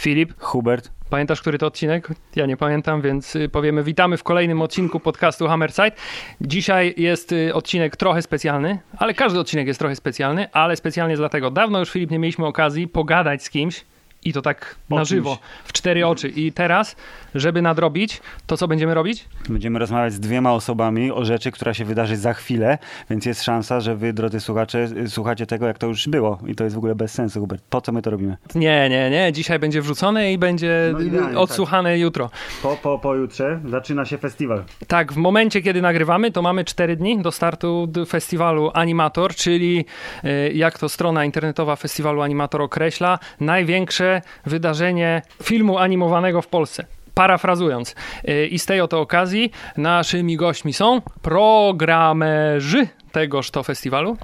Filip Hubert. Pamiętasz, który to odcinek? Ja nie pamiętam, więc powiemy witamy w kolejnym odcinku podcastu Hammer Side. Dzisiaj jest odcinek trochę specjalny, ale każdy odcinek jest trochę specjalny, ale specjalnie dlatego. Dawno już, Filip, nie mieliśmy okazji pogadać z kimś i to tak na żywo, w cztery oczy. I teraz, żeby nadrobić, to co będziemy robić? Będziemy rozmawiać z dwiema osobami o rzeczy, która się wydarzy za chwilę, więc jest szansa, że wy, drodzy słuchacze, słuchacie tego, jak to już było. I to jest w ogóle bez sensu, Hubert. Po co my to robimy? Nie. Dzisiaj będzie wrzucone i będzie odsłuchane tak. Jutro. Pojutrze zaczyna się festiwal. Tak, w momencie, kiedy nagrywamy, to mamy 4 dni do startu festiwalu Animator, czyli jak to strona internetowa festiwalu Animator określa, największe wydarzenie filmu animowanego w Polsce. Parafrazując. I z tej oto okazji naszymi gośćmi są programerzy tegoż to festiwalu.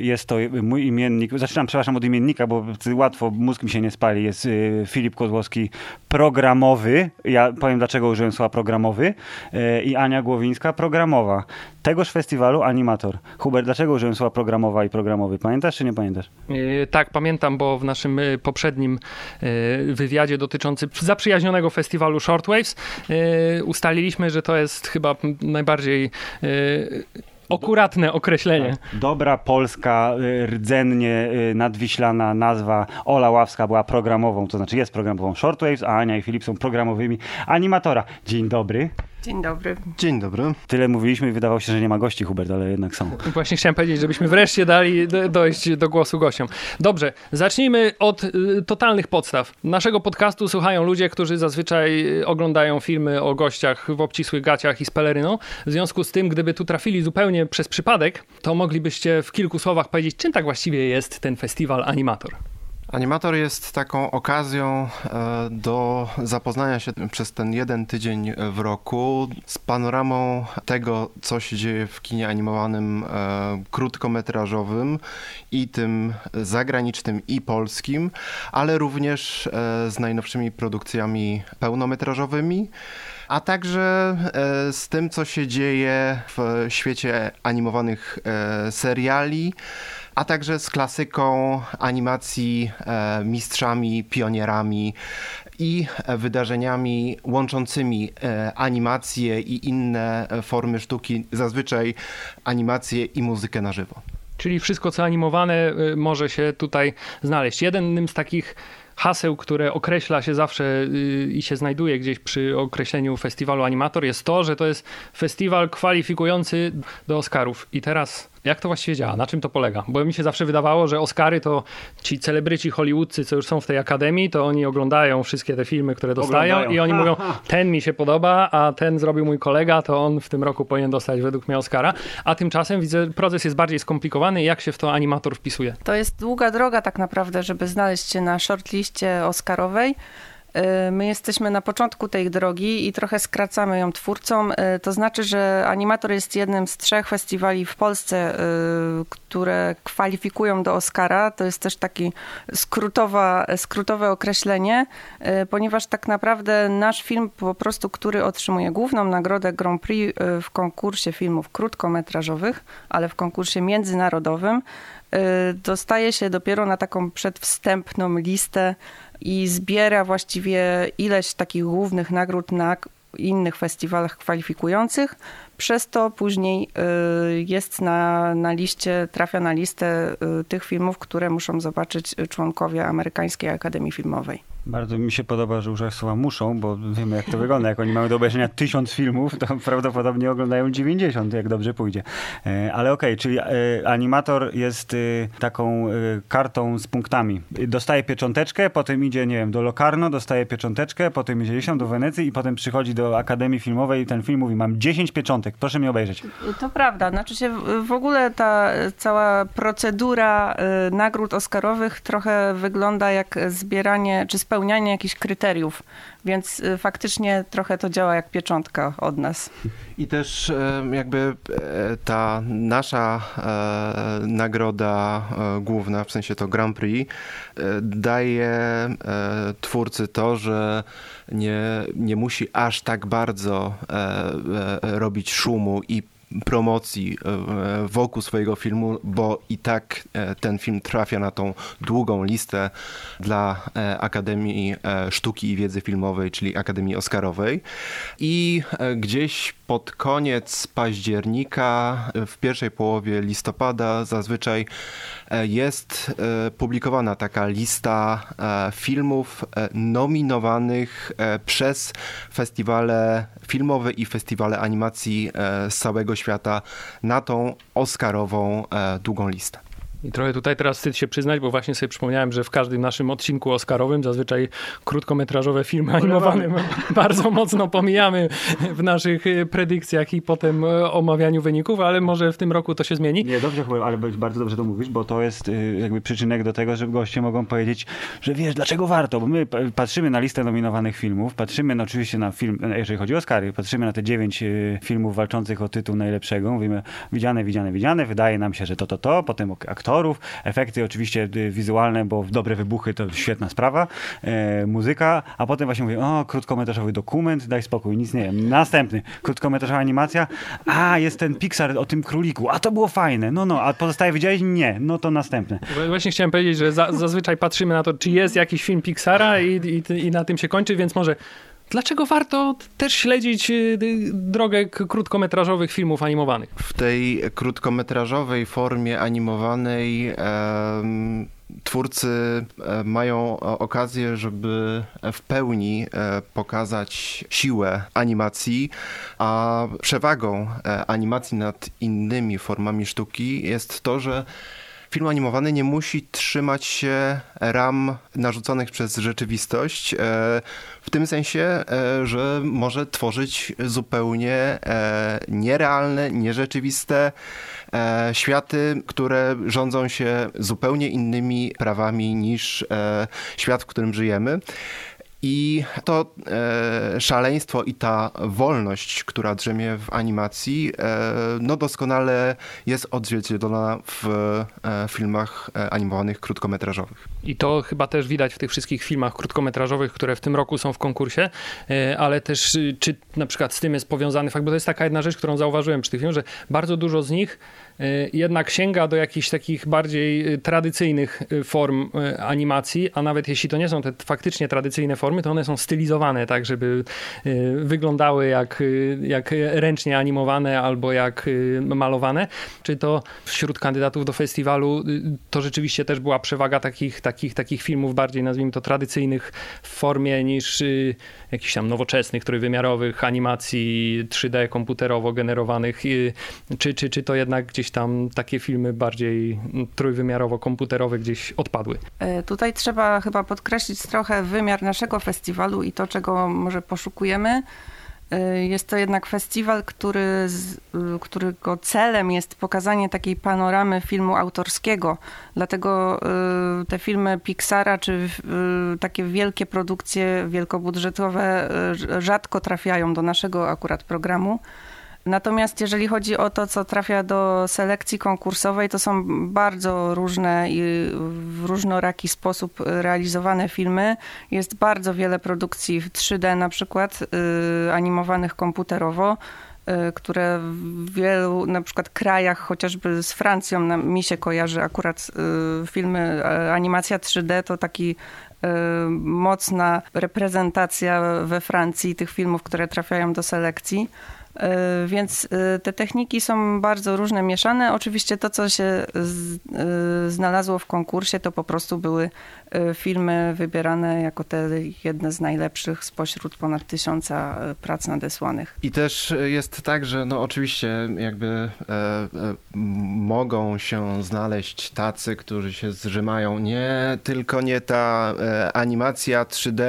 Jest to mój imiennik, zaczynam od imiennika, bo łatwo, mózg mi się nie spali, jest Filip Kozłowski programowy, ja powiem dlaczego użyłem słowa programowy, i Ania Głowińska programowa, tegoż festiwalu Animator. Hubert, dlaczego użyłem słowa programowa i programowy, pamiętasz czy nie pamiętasz? Tak, pamiętam, bo w naszym poprzednim wywiadzie dotyczący zaprzyjaźnionego festiwalu Shortwaves ustaliliśmy, że to jest chyba najbardziej... akuratne określenie. Dobra polska, rdzennie nadwiślana nazwa. Ola Ławska była programową, to znaczy jest programową Shortwaves, a Ania i Filip są programowymi Animatora. Dzień dobry. Dzień dobry. Dzień dobry. Tyle mówiliśmy i wydawało się, że nie ma gości, Hubert, ale jednak są. Właśnie chciałem powiedzieć, żebyśmy wreszcie dali dojść do głosu gościom. Dobrze, zacznijmy od totalnych podstaw. Naszego podcastu słuchają ludzie, którzy zazwyczaj oglądają filmy o gościach w obcisłych gaciach i z peleryną. W związku z tym, gdyby tu trafili zupełnie przez przypadek, to moglibyście w kilku słowach powiedzieć, czym tak właściwie jest ten festiwal Animator. Animator jest taką okazją do zapoznania się przez ten jeden tydzień w roku z panoramą tego, co się dzieje w kinie animowanym krótkometrażowym i tym zagranicznym i polskim, ale również z najnowszymi produkcjami pełnometrażowymi, a także z tym, co się dzieje w świecie animowanych seriali, a także z klasyką animacji, mistrzami, pionierami i wydarzeniami łączącymi animację i inne formy sztuki, zazwyczaj animację i muzykę na żywo. Czyli wszystko, co animowane, może się tutaj znaleźć. Jednym z takich haseł, które określa się zawsze i się znajduje gdzieś przy określeniu festiwalu Animator, jest to, że to jest festiwal kwalifikujący do Oscarów. I teraz jak to właściwie działa? Na czym to polega? Bo mi się zawsze wydawało, że Oscary to ci celebryci hollywoodcy, co już są w tej akademii, to oni oglądają wszystkie te filmy, które dostają i oni mówią, ten mi się podoba, a ten zrobił mój kolega, to on w tym roku powinien dostać według mnie Oscara. A tymczasem widzę, proces jest bardziej skomplikowany. Jak się w to Animator wpisuje? To jest długa droga tak naprawdę, żeby znaleźć się na shortliście oscarowej. My jesteśmy na początku tej drogi i trochę skracamy ją twórcom. To znaczy, że Animator jest jednym z 3 festiwali w Polsce, które kwalifikują do Oscara. To jest też takie skrótowe określenie, ponieważ tak naprawdę nasz film po prostu, który otrzymuje główną nagrodę Grand Prix w konkursie filmów krótkometrażowych, ale w konkursie międzynarodowym, dostaje się dopiero na taką przedwstępną listę i zbiera właściwie ileś takich głównych nagród na innych festiwalach kwalifikujących. Przez to później jest na liście, trafia na listę tych filmów, które muszą zobaczyć członkowie Amerykańskiej Akademii Filmowej. Bardzo mi się podoba, że używasz słowa muszą, bo wiemy jak to wygląda. Jak oni mają do obejrzenia 1000 filmów, to prawdopodobnie oglądają 90, jak dobrze pójdzie. Ale okej, czyli Animator jest taką kartą z punktami. Dostaje piecząteczkę, potem idzie, nie wiem, do Locarno, dostaje piecząteczkę, potem idzie do Wenecji i potem przychodzi do Akademii Filmowej i ten film mówi, mam 10 pieczątek, proszę mnie obejrzeć. To prawda, znaczy się w ogóle ta cała procedura nagród oscarowych trochę wygląda jak zbieranie, czy spełnianie jakichś kryteriów, więc faktycznie trochę to działa jak pieczątka od nas. I też jakby ta nasza nagroda główna, w sensie to Grand Prix, daje twórcy to, że nie musi aż tak bardzo robić szumu i promocji wokół swojego filmu, bo i tak ten film trafia na tą długą listę dla Akademii Sztuki i Wiedzy Filmowej, czyli Akademii Oscarowej. I gdzieś pod koniec października, w pierwszej połowie listopada zazwyczaj jest publikowana taka lista filmów nominowanych przez festiwale filmowe i festiwale animacji z całego świata na tą oscarową długą listę. I trochę tutaj teraz wstyd się przyznać, bo właśnie sobie przypomniałem, że w każdym naszym odcinku oscarowym zazwyczaj krótkometrażowe filmy animowane bardzo mocno pomijamy w naszych predykcjach i potem omawianiu wyników, ale może w tym roku to się zmieni. Nie, dobrze chyba, ale bardzo dobrze to mówisz, bo to jest jakby przyczynek do tego, że goście mogą powiedzieć, że wiesz, dlaczego warto, bo my patrzymy na listę nominowanych filmów, patrzymy no, oczywiście na film, jeżeli chodzi o Oscary, patrzymy na te 9 filmów walczących o tytuł najlepszego, mówimy widziane, wydaje nam się, że to, potem aktor, efekty oczywiście wizualne, bo dobre wybuchy to świetna sprawa, muzyka, a potem właśnie mówię, krótkometrażowy dokument, daj spokój, nic nie wiem. Następny, krótkometrażowa animacja, jest ten Pixar o tym króliku, to było fajne, a pozostałe widziałeś? Nie, to następne. Właśnie chciałem powiedzieć, że zazwyczaj patrzymy na to, czy jest jakiś film Pixara i na tym się kończy, więc może dlaczego warto też śledzić drogę krótkometrażowych filmów animowanych? W tej krótkometrażowej formie animowanej twórcy mają okazję, żeby w pełni pokazać siłę animacji, a przewagą animacji nad innymi formami sztuki jest to, że film animowany nie musi trzymać się ram narzuconych przez rzeczywistość, w tym sensie, że może tworzyć zupełnie nierealne, nierzeczywiste światy, które rządzą się zupełnie innymi prawami niż świat, w którym żyjemy. I to szaleństwo i ta wolność, która drzemie w animacji, doskonale jest odzwierciedlona w filmach animowanych krótkometrażowych. I to chyba też widać w tych wszystkich filmach krótkometrażowych, które w tym roku są w konkursie, ale też czy na przykład z tym jest powiązany fakt, bo to jest taka jedna rzecz, którą zauważyłem przy tych filmach, że bardzo dużo z nich jednak sięga do jakichś takich bardziej tradycyjnych form animacji, a nawet jeśli to nie są te faktycznie tradycyjne formy, to one są stylizowane tak, żeby wyglądały jak ręcznie animowane albo jak malowane. Czy to wśród kandydatów do festiwalu to rzeczywiście też była przewaga takich filmów bardziej, nazwijmy to, tradycyjnych w formie niż jakichś tam nowoczesnych, trójwymiarowych animacji 3D komputerowo generowanych? Czy to jednak gdzieś tam takie filmy bardziej trójwymiarowo-komputerowe gdzieś odpadły? Tutaj trzeba chyba podkreślić trochę wymiar naszego festiwalu i to, czego może poszukujemy. Jest to jednak festiwal, którego celem jest pokazanie takiej panoramy filmu autorskiego. Dlatego te filmy Pixara czy takie wielkie produkcje wielkobudżetowe rzadko trafiają do naszego akurat programu. Natomiast jeżeli chodzi o to, co trafia do selekcji konkursowej, to są bardzo różne i w różnoraki sposób realizowane filmy. Jest bardzo wiele produkcji w 3D na przykład, animowanych komputerowo, które w wielu na przykład krajach, chociażby z Francją, mi się kojarzy akurat filmy, animacja 3D to taki mocna reprezentacja we Francji tych filmów, które trafiają do selekcji. Więc te techniki są bardzo różne, mieszane. Oczywiście to, co się znalazło w konkursie, to po prostu były filmy wybierane jako te jedne z najlepszych spośród ponad 1000 prac nadesłanych. I też jest tak, że oczywiście jakby mogą się znaleźć tacy, którzy się zżymają. Nie, tylko nie ta animacja 3D,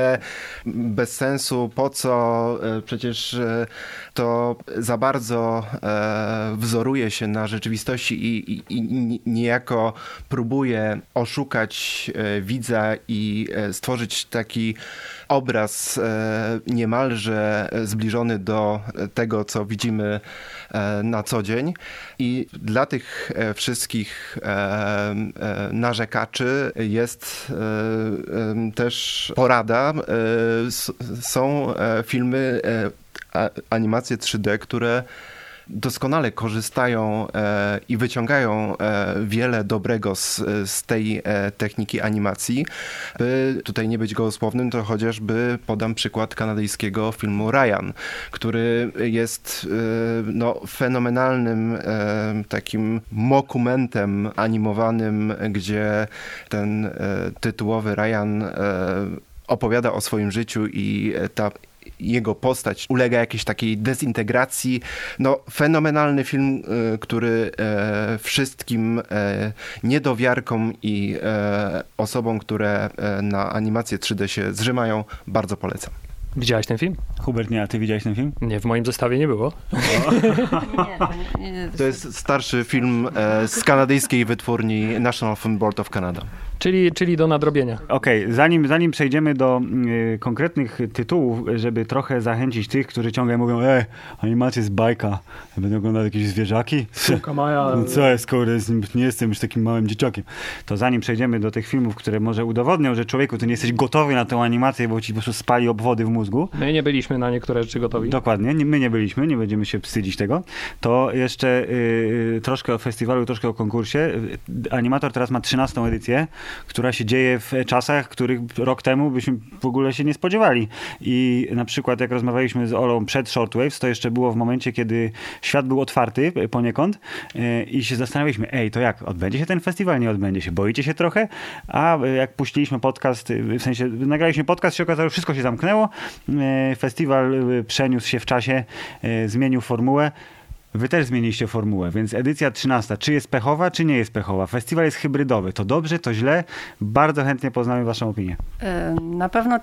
bez sensu, po co, przecież to no, za bardzo wzoruje się na rzeczywistości i niejako próbuje oszukać widza i stworzyć taki obraz niemalże zbliżony do tego, co widzimy na co dzień. I dla tych wszystkich narzekaczy jest też porada. Są filmy, animacje 3D, które doskonale korzystają i wyciągają wiele dobrego z tej techniki animacji. By tutaj nie być gołosłownym, to chociażby podam przykład kanadyjskiego filmu Ryan, który jest no, fenomenalnym takim mockumentem animowanym, gdzie ten tytułowy Ryan opowiada o swoim życiu i ta jego postać ulega jakiejś takiej dezintegracji. No, fenomenalny film, który wszystkim niedowiarkom i osobom, które na animację 3D się zrzymają, bardzo polecam. Widziałaś ten film? Hubert, nie, a ty widziałeś ten film? Nie, w moim zestawie nie było. Nie. To jest starszy film z kanadyjskiej wytwórni National Film Board of Canada. Czyli do nadrobienia. Okej, zanim przejdziemy do konkretnych tytułów, żeby trochę zachęcić tych, którzy ciągle mówią, animacja jest bajka, będę oglądał jakieś zwierzaki. No co jest, kurde, nie jestem już takim małym dzieciakiem. To zanim przejdziemy do tych filmów, które może udowodnią, że człowieku, ty nie jesteś gotowy na tę animację, bo ci po prostu spali obwody w mózgu. My nie byliśmy na niektóre rzeczy gotowi. Dokładnie, my nie byliśmy, nie będziemy się wstydzić tego. To jeszcze troszkę o festiwalu, troszkę o konkursie. Animator teraz ma 13. edycję, która się dzieje w czasach, których rok temu byśmy w ogóle się nie spodziewali. I na przykład jak rozmawialiśmy z Olą przed Shortwaves, to jeszcze było w momencie, kiedy świat był otwarty poniekąd i się zastanawialiśmy, to jak, odbędzie się ten festiwal? Nie odbędzie się. Boicie się trochę? A jak puściliśmy podcast, w sensie nagraliśmy podcast, się okazało, że wszystko się zamknęło. Festiwal przeniósł się w czasie, zmienił formułę. Wy też zmieniliście formułę, więc edycja 13. Czy jest pechowa, czy nie jest pechowa? Festiwal jest hybrydowy. To dobrze, to źle? Bardzo chętnie poznamy waszą opinię. Na pewno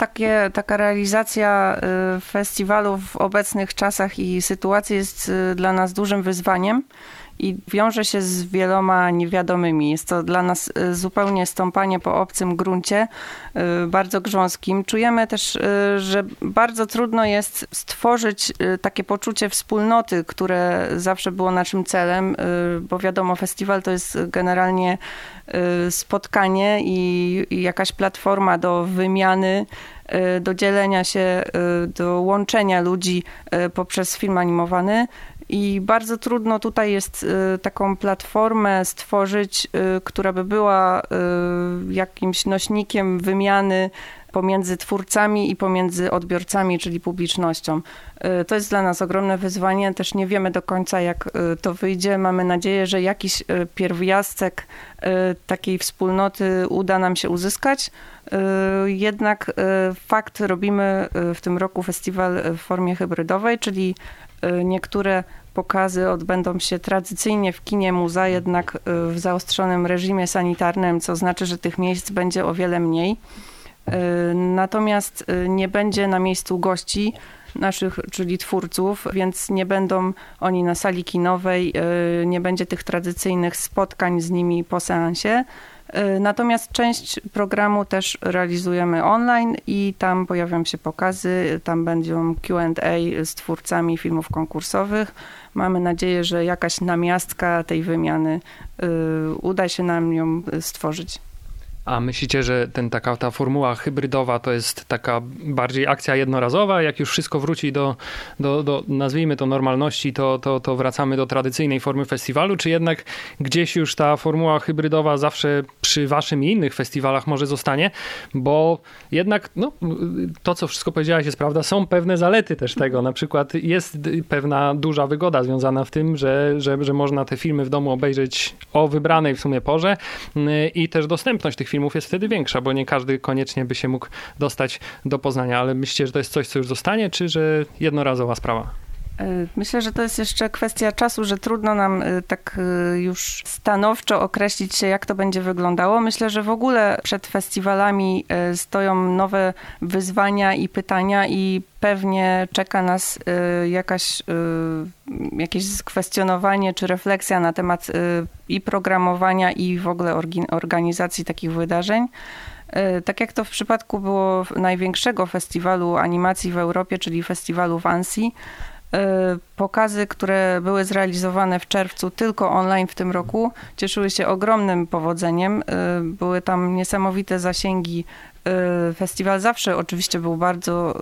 taka realizacja festiwalu w obecnych czasach i sytuacji jest dla nas dużym wyzwaniem i wiąże się z wieloma niewiadomymi. Jest to dla nas zupełnie stąpanie po obcym gruncie, bardzo grząskim. Czujemy też, że bardzo trudno jest stworzyć takie poczucie wspólnoty, które zawsze było naszym celem, bo wiadomo, festiwal to jest generalnie spotkanie i jakaś platforma do wymiany, do dzielenia się, do łączenia ludzi poprzez film animowany. I bardzo trudno tutaj jest taką platformę stworzyć, która by była jakimś nośnikiem wymiany pomiędzy twórcami i pomiędzy odbiorcami, czyli publicznością. To jest dla nas ogromne wyzwanie. Też nie wiemy do końca, jak to wyjdzie. Mamy nadzieję, że jakiś pierwiastek takiej wspólnoty uda nam się uzyskać. Jednak fakt, robimy w tym roku festiwal w formie hybrydowej, czyli niektóre pokazy odbędą się tradycyjnie w kinie muza, jednak w zaostrzonym reżimie sanitarnym, co znaczy, że tych miejsc będzie o wiele mniej. Natomiast nie będzie na miejscu gości naszych, czyli twórców, więc nie będą oni na sali kinowej, nie będzie tych tradycyjnych spotkań z nimi po seansie. Natomiast część programu też realizujemy online i tam pojawią się pokazy, tam będą Q&A z twórcami filmów konkursowych. Mamy nadzieję, że jakaś namiastka tej wymiany uda się nam ją stworzyć. A myślicie, że ta formuła hybrydowa to jest taka bardziej akcja jednorazowa? Jak już wszystko wróci do nazwijmy to normalności, to wracamy do tradycyjnej formy festiwalu? Czy jednak gdzieś już ta formuła hybrydowa zawsze przy waszym i innych festiwalach może zostanie? Bo jednak to, co wszystko powiedziałaś, jest prawda. Są pewne zalety też tego. Na przykład jest pewna duża wygoda związana w tym, że można te filmy w domu obejrzeć o wybranej w sumie porze i też dostępność tych filmów jest wtedy większa, bo nie każdy koniecznie by się mógł dostać do Poznania, ale myślicie, że to jest coś, co już zostanie, czy że jednorazowa sprawa? Myślę, że to jest jeszcze kwestia czasu, że trudno nam tak już stanowczo określić się, jak to będzie wyglądało. Myślę, że w ogóle przed festiwalami stoją nowe wyzwania i pytania i pewnie czeka nas jakieś skwestionowanie czy refleksja na temat i programowania, i w ogóle organizacji takich wydarzeń. Tak jak to w przypadku było największego festiwalu animacji w Europie, czyli festiwalu w Annecy, pokazy, które były zrealizowane w czerwcu tylko online w tym roku, cieszyły się ogromnym powodzeniem. Były tam niesamowite zasięgi. Festiwal zawsze oczywiście był bardzo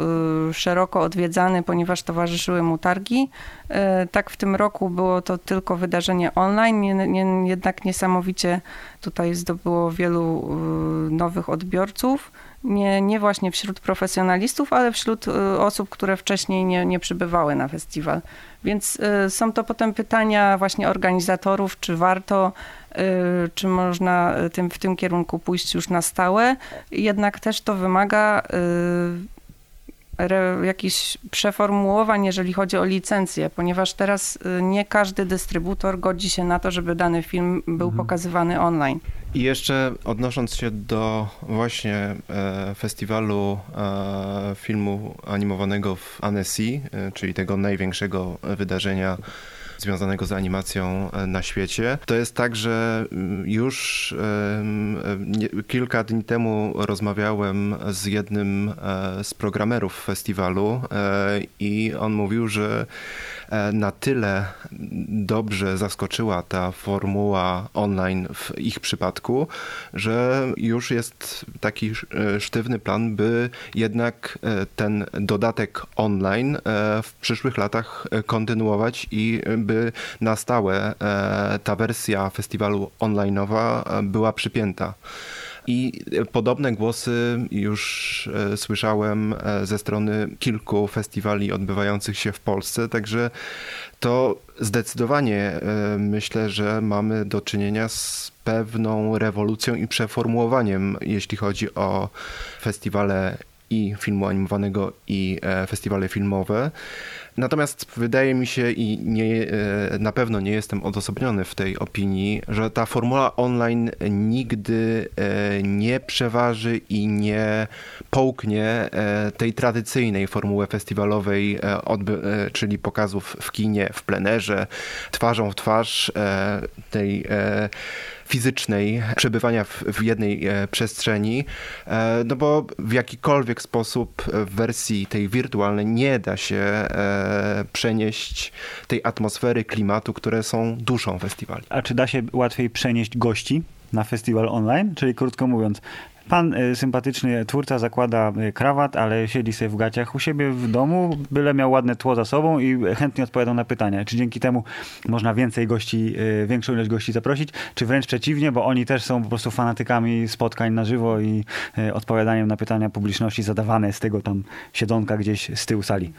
szeroko odwiedzany, ponieważ towarzyszyły mu targi. Tak w tym roku było to tylko wydarzenie online, jednak niesamowicie tutaj zdobyło wielu nowych odbiorców. Nie właśnie wśród profesjonalistów, ale wśród osób, które wcześniej nie przybywały na festiwal. Więc są to potem pytania właśnie organizatorów, czy warto, czy można w tym kierunku pójść już na stałe. Jednak też to wymaga jakichś przeformułowań, jeżeli chodzi o licencję, ponieważ teraz nie każdy dystrybutor godzi się na to, żeby dany film był pokazywany online. I jeszcze odnosząc się do właśnie festiwalu filmu animowanego w Annecy, czyli tego największego wydarzenia związanego z animacją na świecie. To jest tak, że już kilka dni temu rozmawiałem z jednym z programerów festiwalu i on mówił, że na tyle dobrze zaskoczyła ta formuła online w ich przypadku, że już jest taki sztywny plan, by jednak ten dodatek online w przyszłych latach kontynuować i by na stałe ta wersja festiwalu online'owa była przypięta. I podobne głosy już słyszałem ze strony kilku festiwali odbywających się w Polsce, także to zdecydowanie myślę, że mamy do czynienia z pewną rewolucją i przeformułowaniem, jeśli chodzi o festiwale i filmu animowanego, i festiwale filmowe. Natomiast wydaje mi się i na pewno nie jestem odosobniony w tej opinii, że ta formuła online nigdy nie przeważy i nie połknie tej tradycyjnej formuły festiwalowej, czyli pokazów w kinie, w plenerze, twarzą w twarz, tej fizycznej, przebywania w jednej przestrzeni, no bo w jakikolwiek sposób w wersji tej wirtualnej nie da się przenieść tej atmosfery, klimatu, które są duszą festiwali. A czy da się łatwiej przenieść gości na festiwal online? Czyli krótko mówiąc, pan sympatyczny twórca zakłada krawat, ale siedzi sobie w gaciach u siebie w domu, byle miał ładne tło za sobą i chętnie odpowiadał na pytania. Czy dzięki temu można więcej gości, większą ilość gości zaprosić, czy wręcz przeciwnie, bo oni też są po prostu fanatykami spotkań na żywo i odpowiadaniem na pytania publiczności zadawane z tego tam siedzonka gdzieś z tyłu sali?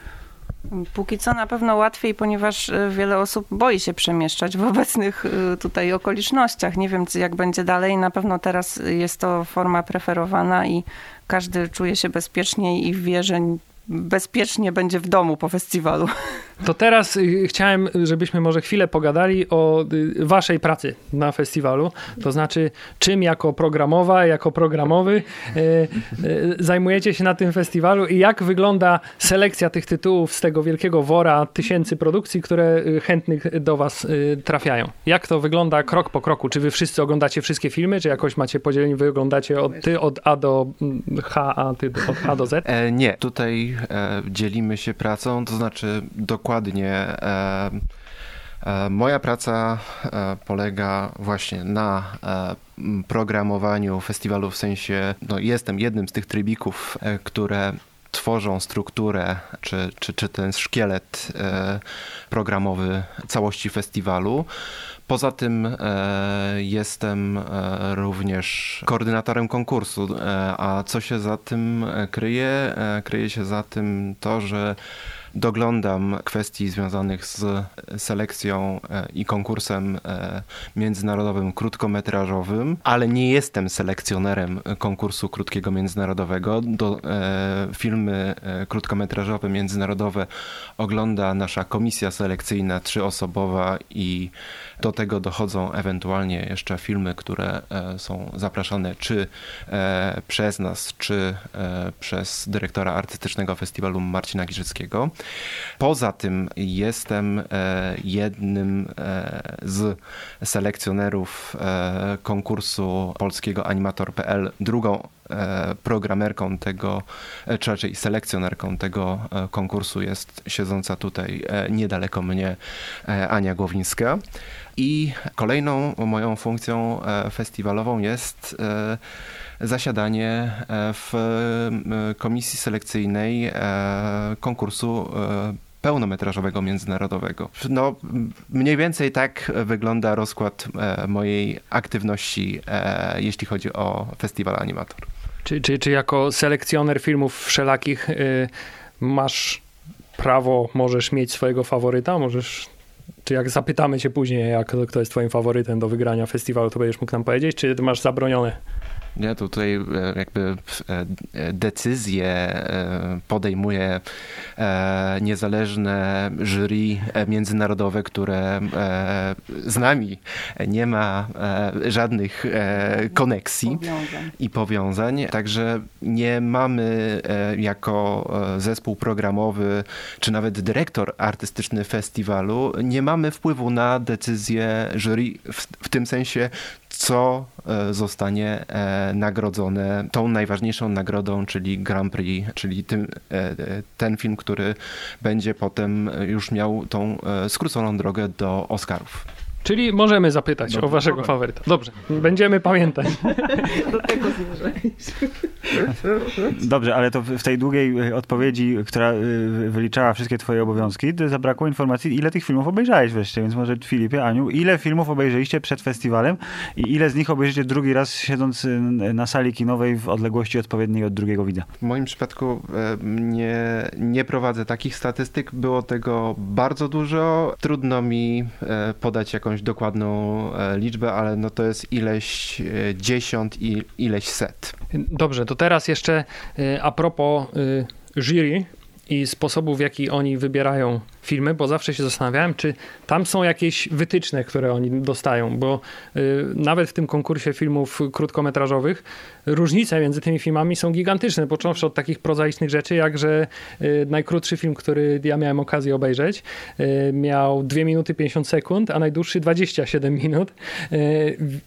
Póki co na pewno łatwiej, ponieważ wiele osób boi się przemieszczać w obecnych tutaj okolicznościach. Nie wiem, jak będzie dalej. Na pewno teraz jest to forma preferowana i każdy czuje się bezpieczniej i wie, że bezpiecznie będzie w domu po festiwalu. To teraz chciałem, żebyśmy może chwilę pogadali o waszej pracy na festiwalu. To znaczy, czym jako programowy zajmujecie się na tym festiwalu i jak wygląda selekcja tych tytułów z tego wielkiego wora tysięcy produkcji, które chętnych do was trafiają. Jak to wygląda krok po kroku? Czy wy wszyscy oglądacie wszystkie filmy? Czy jakoś macie podzieleni? Wy oglądacie od A do H, a ty od H do Z? Nie. Tutaj dzielimy się pracą, to znaczy dokładnie. Moja praca polega właśnie na programowaniu festiwalu, w sensie jestem jednym z tych trybików, które tworzą strukturę czy ten szkielet programowy całości festiwalu. Poza tym jestem również koordynatorem konkursu, a co się za tym kryje? Kryje się za tym to, że doglądam kwestii związanych z selekcją i konkursem międzynarodowym krótkometrażowym, ale nie jestem selekcjonerem konkursu krótkiego międzynarodowego. Filmy krótkometrażowe międzynarodowe ogląda nasza komisja selekcyjna trzyosobowa i do tego dochodzą ewentualnie jeszcze filmy, które są zapraszane czy przez nas, czy przez dyrektora artystycznego festiwalu Marcina Giżyckiego. Poza tym jestem jednym z selekcjonerów konkursu polskiego Animator.pl, drugą programerką tego, czy raczej selekcjonerką tego konkursu jest siedząca tutaj niedaleko mnie Ania Głowińska. I kolejną moją funkcją festiwalową jest zasiadanie w komisji selekcyjnej konkursu pełnometrażowego międzynarodowego. No, mniej więcej tak wygląda rozkład mojej aktywności, jeśli chodzi o festiwal Animator. Czy jako selekcjoner filmów wszelakich masz prawo, możesz mieć swojego faworyta? Możesz, czy jak zapytamy cię później, jak kto jest twoim faworytem do wygrania festiwalu, to będziesz mógł nam powiedzieć, czy ty masz zabronione? Ja tutaj jakby decyzje podejmuje niezależne jury międzynarodowe, które z nami nie ma żadnych koneksji i powiązań. Także nie mamy jako zespół programowy, czy nawet dyrektor artystyczny festiwalu, nie mamy wpływu na decyzje jury w tym sensie, co zostanie nagrodzone tą najważniejszą nagrodą, czyli Grand Prix, czyli ten film, który będzie potem już miał tą skróconą drogę do Oscarów. Czyli możemy zapytać o waszego faworyta. Dobrze, będziemy pamiętać. Do tego zmierzę. Dobrze, ale to w tej długiej odpowiedzi, która wyliczała wszystkie twoje obowiązki, zabrakło informacji, ile tych filmów obejrzałeś wreszcie. Więc może Filipie, Aniu, ile filmów obejrzeliście przed festiwalem i ile z nich obejrzycie drugi raz, siedząc na sali kinowej w odległości odpowiedniej od drugiego widza? W moim przypadku nie prowadzę takich statystyk. Było tego bardzo dużo. Trudno mi podać jakąś dokładną liczbę, ale no to jest ileś dziesiąt i ileś set. Dobrze, to teraz jeszcze a propos jury i sposobów, w jaki oni wybierają filmy, bo zawsze się zastanawiałem, czy tam są jakieś wytyczne, które oni dostają, bo nawet w tym konkursie filmów krótkometrażowych różnice między tymi filmami są gigantyczne, począwszy od takich prozaicznych rzeczy, jak że najkrótszy film, który ja miałem okazję obejrzeć, miał 2 minuty 50 sekund, a najdłuższy 27 minut.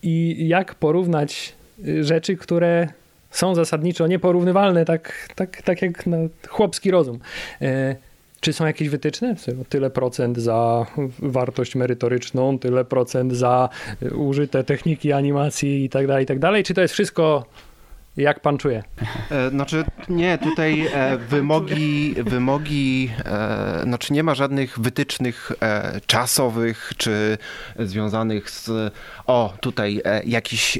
I jak porównać rzeczy, które są zasadniczo nieporównywalne, tak jak na chłopski rozum. Czy są jakieś wytyczne? Tyle procent za wartość merytoryczną, tyle procent za użyte techniki animacji i tak dalej. Czy to jest wszystko, jak pan czuje? Znaczy nie, tutaj wymogi, znaczy nie ma żadnych wytycznych czasowych, czy związanych z tutaj jakiś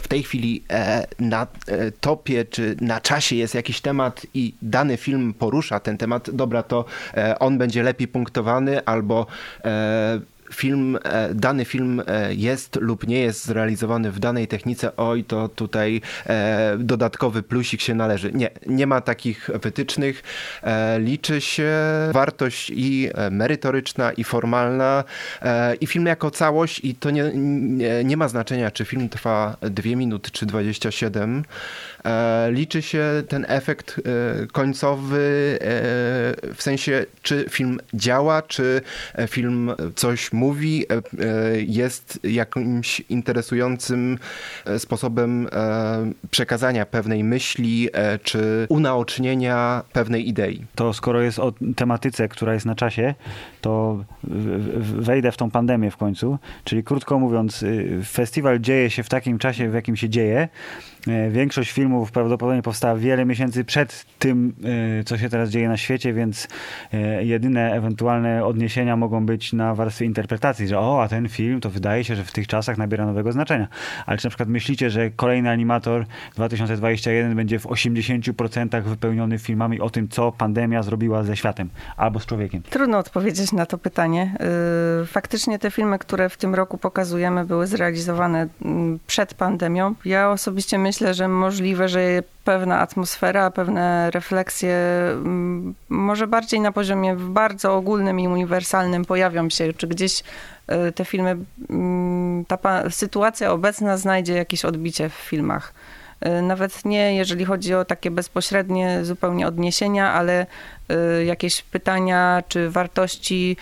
w tej chwili na topie, czy na czasie jest jakiś temat i dany film porusza ten temat, dobra, to on będzie lepiej punktowany, albo dany film jest lub nie jest zrealizowany w danej technice, oj, to tutaj dodatkowy plusik się należy. Nie ma takich wytycznych. Liczy się wartość i merytoryczna, i formalna, i film jako całość, i to nie ma znaczenia, czy film trwa 2 minuty, czy 27. Liczy się ten efekt końcowy, w sensie, czy film działa, czy film coś mówi, jest jakimś interesującym sposobem przekazania pewnej myśli, czy unaocznienia pewnej idei. To skoro jest o tematyce, która jest na czasie, to wejdę w tą pandemię w końcu. Czyli krótko mówiąc, festiwal dzieje się w takim czasie, w jakim się dzieje, Większość filmów prawdopodobnie powstała wiele miesięcy przed tym, co się teraz dzieje na świecie, więc jedyne ewentualne odniesienia mogą być na warstwie interpretacji, że o, a ten film to wydaje się, że w tych czasach nabiera nowego znaczenia. Ale czy na przykład myślicie, że kolejny Animator 2021 będzie w 80% wypełniony filmami o tym, co pandemia zrobiła ze światem albo z człowiekiem? Trudno odpowiedzieć na to pytanie. Faktycznie te filmy, które w tym roku pokazujemy, były zrealizowane przed pandemią. Ja osobiście myślę, że możliwe, że pewna atmosfera, pewne refleksje może bardziej na poziomie bardzo ogólnym i uniwersalnym pojawią się, czy gdzieś te filmy, ta sytuacja obecna znajdzie jakieś odbicie w filmach. Nawet nie, jeżeli chodzi o takie bezpośrednie zupełnie odniesienia, ale jakieś pytania czy wartości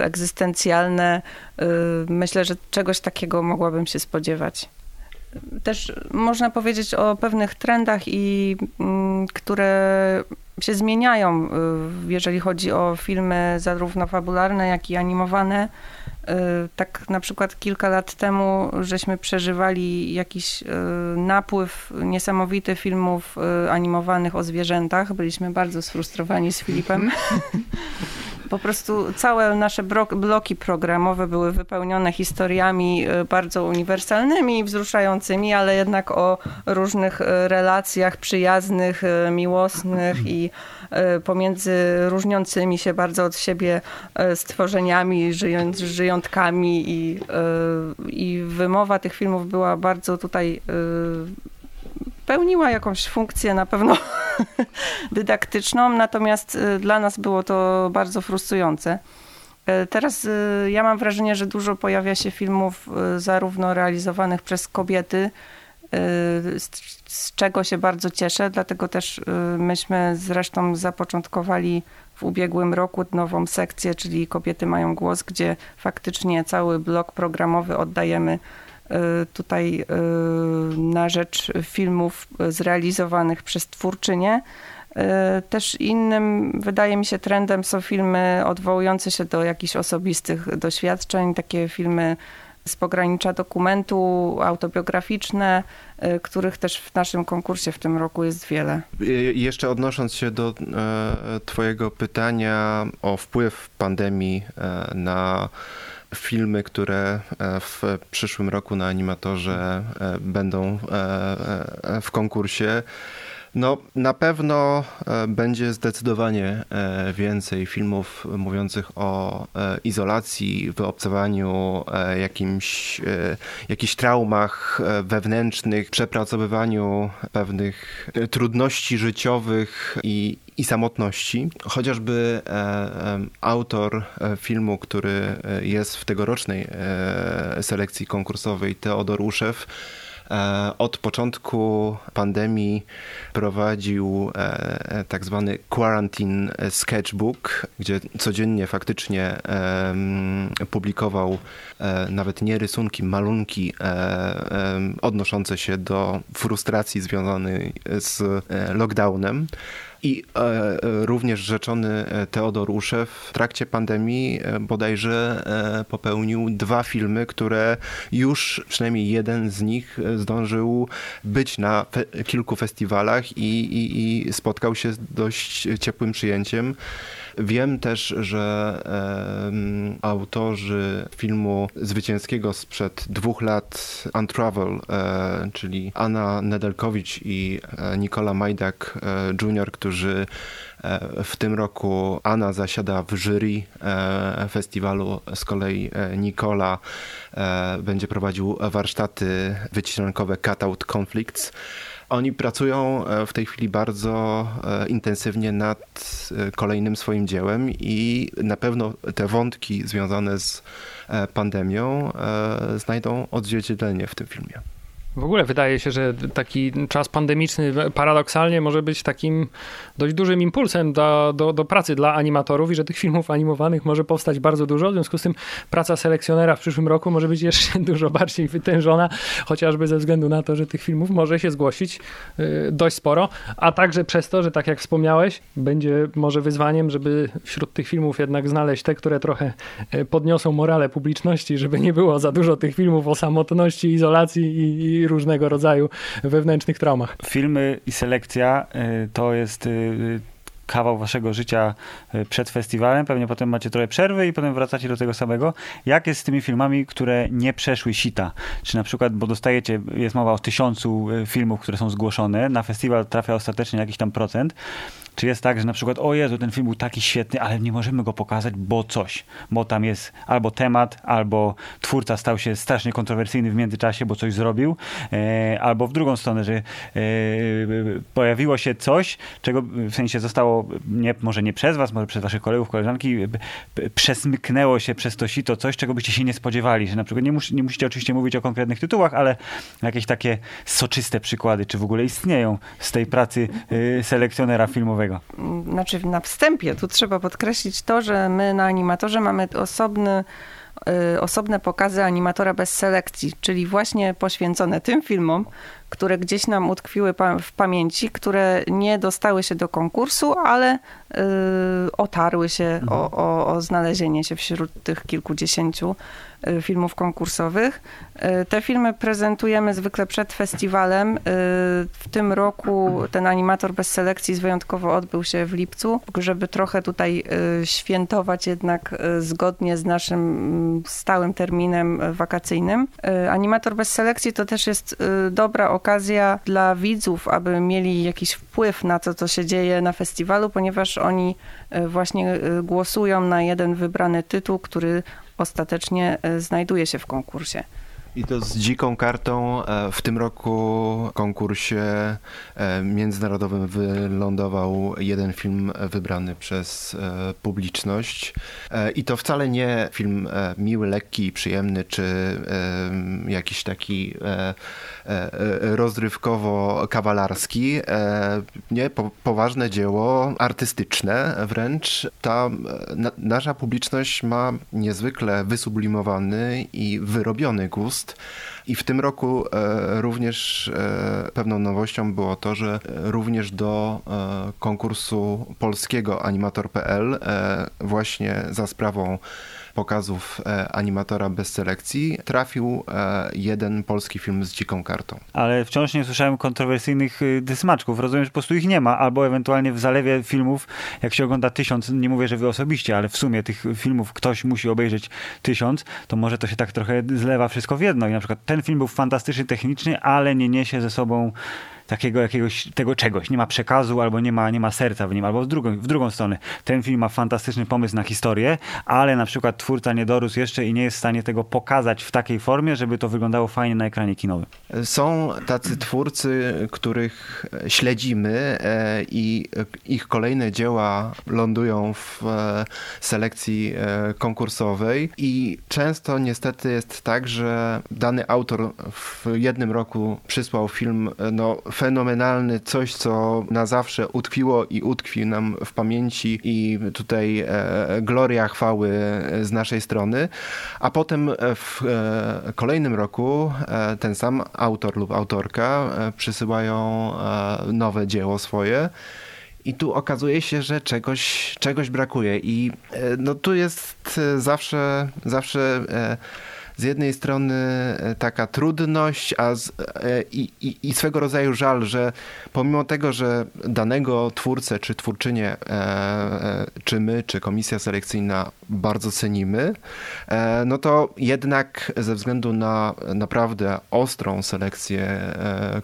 egzystencjalne. Myślę, że czegoś takiego mogłabym się spodziewać. Też można powiedzieć o pewnych trendach, i które się zmieniają, jeżeli chodzi o filmy zarówno fabularne, jak i animowane. Tak na przykład kilka lat temu żeśmy przeżywali jakiś napływ niesamowity filmów animowanych o zwierzętach. Byliśmy bardzo sfrustrowani z Filipem. Po prostu całe nasze bloki programowe były wypełnione historiami bardzo uniwersalnymi i wzruszającymi, ale jednak o różnych relacjach przyjaznych, miłosnych i pomiędzy różniącymi się bardzo od siebie stworzeniami, żyjątkami i wymowa tych filmów była bardzo tutaj... pełniła jakąś funkcję na pewno dydaktyczną, natomiast dla nas było to bardzo frustrujące. Teraz ja mam wrażenie, że dużo pojawia się filmów zarówno realizowanych przez kobiety, z czego się bardzo cieszę, dlatego też myśmy zresztą zapoczątkowali w ubiegłym roku nową sekcję, czyli Kobiety mają głos, gdzie faktycznie cały blok programowy oddajemy tutaj na rzecz filmów zrealizowanych przez twórczynie. Też innym, wydaje mi się, trendem są filmy odwołujące się do jakichś osobistych doświadczeń, takie filmy z pogranicza dokumentu, autobiograficzne, których też w naszym konkursie w tym roku jest wiele. Jeszcze odnosząc się do twojego pytania o wpływ pandemii na filmy, które w przyszłym roku na Animatorze będą w konkursie. No, na pewno będzie zdecydowanie więcej filmów mówiących o izolacji, wyobcowaniu, jakichś traumach wewnętrznych, przepracowywaniu pewnych trudności życiowych i samotności. Chociażby autor filmu, który jest w tegorocznej selekcji konkursowej, Teodor Ruszew, od początku pandemii prowadził tak zwany Quarantine Sketchbook, gdzie codziennie faktycznie publikował nawet nie rysunki, malunki odnoszące się do frustracji związanej z lockdownem. I również rzeczony Teodor Ruszew w trakcie pandemii bodajże popełnił 2 filmy, które już przynajmniej jeden z nich zdążył być na kilku festiwalach i spotkał się z dość ciepłym przyjęciem. Wiem też, że autorzy filmu zwycięskiego sprzed 2 lat Untravel, czyli Ana Nedeljković i Nikola Majdak Jr., którzy w tym roku, Anna zasiada w jury festiwalu, z kolei Nikola będzie prowadził warsztaty wycinankowe Cutout Conflicts. Oni pracują w tej chwili bardzo intensywnie nad kolejnym swoim dziełem i na pewno te wątki związane z pandemią znajdą odzwierciedlenie w tym filmie. W ogóle wydaje się, że taki czas pandemiczny paradoksalnie może być takim dość dużym impulsem do pracy dla animatorów i że tych filmów animowanych może powstać bardzo dużo. W związku z tym praca selekcjonera w przyszłym roku może być jeszcze dużo bardziej wytężona, chociażby ze względu na to, że tych filmów może się zgłosić dość sporo, a także przez to, że tak jak wspomniałeś, będzie może wyzwaniem, żeby wśród tych filmów jednak znaleźć te, które trochę podniosą morale publiczności, żeby nie było za dużo tych filmów o samotności, izolacji i i różnego rodzaju wewnętrznych traumach. Filmy i selekcja to jest kawał waszego życia przed festiwalem, pewnie potem macie trochę przerwy i potem wracacie do tego samego. Jak jest z tymi filmami, które nie przeszły sita? Czy na przykład, bo dostajecie, jest mowa o 1000 filmów, które są zgłoszone, na festiwal trafia ostatecznie jakiś tam procent. Czy jest tak, że na przykład, o Jezu, ten film był taki świetny, ale nie możemy go pokazać, bo coś. Bo tam jest albo temat, albo twórca stał się strasznie kontrowersyjny w międzyczasie, bo coś zrobił. Albo w drugą stronę, że pojawiło się coś, czego w sensie zostało, nie, może nie przez was, może przez waszych kolegów, koleżanki, przesmyknęło się przez to sito coś, czego byście się nie spodziewali. Że na przykład nie musicie oczywiście mówić o konkretnych tytułach, ale jakieś takie soczyste przykłady, czy w ogóle istnieją z tej pracy selekcjonera filmowego. Znaczy na wstępie tu trzeba podkreślić to, że my na Animatorze mamy osobne pokazy Animatora bez selekcji, czyli właśnie poświęcone tym filmom, które gdzieś nam utkwiły w pamięci, które nie dostały się do konkursu, ale otarły się o znalezienie się wśród tych kilkudziesięciu filmów konkursowych. Te filmy prezentujemy zwykle przed festiwalem. W tym roku ten Animator bez selekcji wyjątkowo odbył się w lipcu, żeby trochę tutaj świętować jednak zgodnie z naszym stałym terminem wakacyjnym. Animator bez selekcji to też jest dobra okazja dla widzów, aby mieli jakiś wpływ na to, co się dzieje na festiwalu, ponieważ oni właśnie głosują na jeden wybrany tytuł, który ostatecznie znajduje się w konkursie. I to z dziką kartą w tym roku w konkursie międzynarodowym wylądował jeden film wybrany przez publiczność. I to wcale nie film miły, lekki i przyjemny, czy jakiś taki rozrywkowo-kawalarski. Nie, poważne dzieło, artystyczne wręcz. Ta nasza publiczność ma niezwykle wysublimowany i wyrobiony gust. I w tym roku również pewną nowością było to, że również do konkursu polskiego Animator.pl właśnie za sprawą pokazów Animatora bez selekcji trafił jeden polski film z dziką kartą. Ale wciąż nie słyszałem kontrowersyjnych dysmaczków. Rozumiem, że po prostu ich nie ma, albo ewentualnie w zalewie filmów, jak się ogląda 1000, nie mówię, że wy osobiście, ale w sumie tych filmów ktoś musi obejrzeć 1000, to może to się tak trochę zlewa wszystko w jedno. I na przykład ten film był fantastyczny technicznie, ale nie niesie ze sobą takiego jakiegoś, tego czegoś. Nie ma przekazu, albo nie ma serca w nim, albo w drugą stronę. Ten film ma fantastyczny pomysł na historię, ale na przykład twórca nie dorósł jeszcze i nie jest w stanie tego pokazać w takiej formie, żeby to wyglądało fajnie na ekranie kinowym. Są tacy twórcy, których śledzimy i ich kolejne dzieła lądują w selekcji konkursowej i często niestety jest tak, że dany autor w jednym roku przysłał film, fenomenalny, coś, co na zawsze utkwiło i utkwi nam w pamięci i tutaj gloria chwały z naszej strony, a potem w kolejnym roku ten sam autor lub autorka przysyłają nowe dzieło swoje. I tu okazuje się, że czegoś brakuje i no tu jest zawsze z jednej strony taka trudność i swego rodzaju żal, że pomimo tego, że danego twórcę czy twórczynię, czy my, czy komisja selekcyjna bardzo cenimy, no to jednak ze względu na naprawdę ostrą selekcję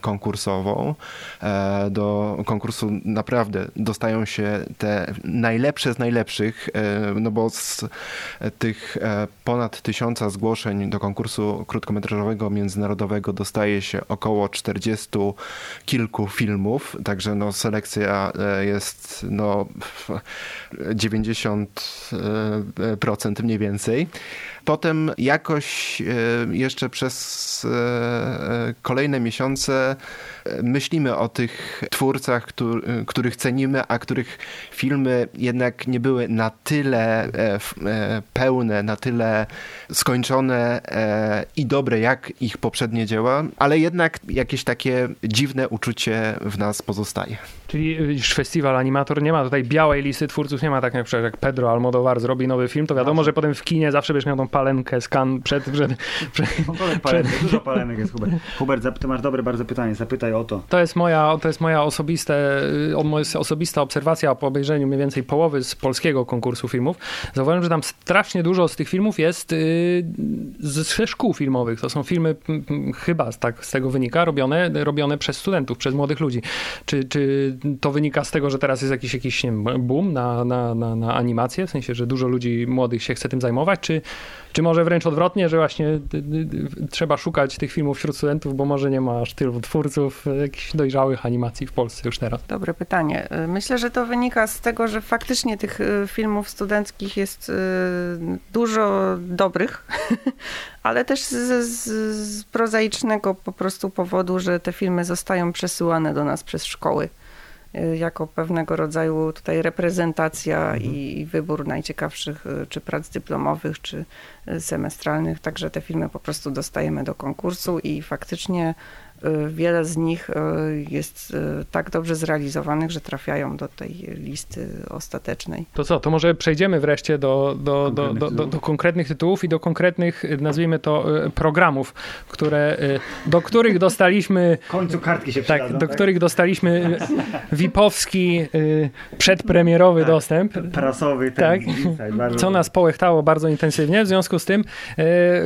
konkursową, do konkursu naprawdę dostają się te najlepsze z najlepszych, no bo z tych ponad 1000 zgłoszeń do konkursu krótkometrażowego międzynarodowego dostaje się około 40 kilku filmów, także no selekcja jest 90% mniej więcej. Potem jakoś jeszcze przez kolejne miesiące myślimy o tych twórcach, których cenimy, a których filmy jednak nie były na tyle pełne, na tyle skończone i dobre jak ich poprzednie dzieła, ale jednak jakieś takie dziwne uczucie w nas pozostaje. Czyli już festiwal Animator nie ma tutaj białej listy twórców, nie ma tak jak Pedro Almodovar zrobi nowy film, to wiadomo, że potem w kinie zawsze będziesz miał tą palenkę, skan Dużo palenek jest, Hubert. Hubert, ty masz dobre bardzo pytanie, zapytaj o to. To jest moja osobista obserwacja po obejrzeniu mniej więcej połowy z polskiego konkursu filmów. Zauważyłem, że tam strasznie dużo z tych filmów jest ze szkół filmowych. To są filmy chyba tak z tego wynika, robione przez studentów, przez młodych ludzi. Czy to wynika z tego, że teraz jest jakiś nie wiem, boom na animację, w sensie, że dużo ludzi młodych się chce tym zajmować, czy może wręcz odwrotnie, że właśnie trzeba szukać tych filmów wśród studentów, bo może nie ma aż tylu twórców jakichś dojrzałych animacji w Polsce już teraz? Dobre pytanie. Myślę, że to wynika z tego, że faktycznie tych filmów studenckich jest dużo dobrych, ale też z prozaicznego po prostu powodu, że te filmy zostają przesyłane do nas przez szkoły. Jako pewnego rodzaju tutaj reprezentacja i wybór najciekawszych czy prac dyplomowych, czy semestralnych. Także te filmy po prostu dostajemy do konkursu i faktycznie wiele z nich jest tak dobrze zrealizowanych, że trafiają do tej listy ostatecznej. To co, to może przejdziemy wreszcie do konkretnych tytułów i do konkretnych, nazwijmy to, programów, do których dostaliśmy... W końcu kartki się przydadzą. Tak, do których dostaliśmy VIP-owski, przedpremierowy dostęp. Prasowy. Co nas połechtało bardzo intensywnie. W związku z tym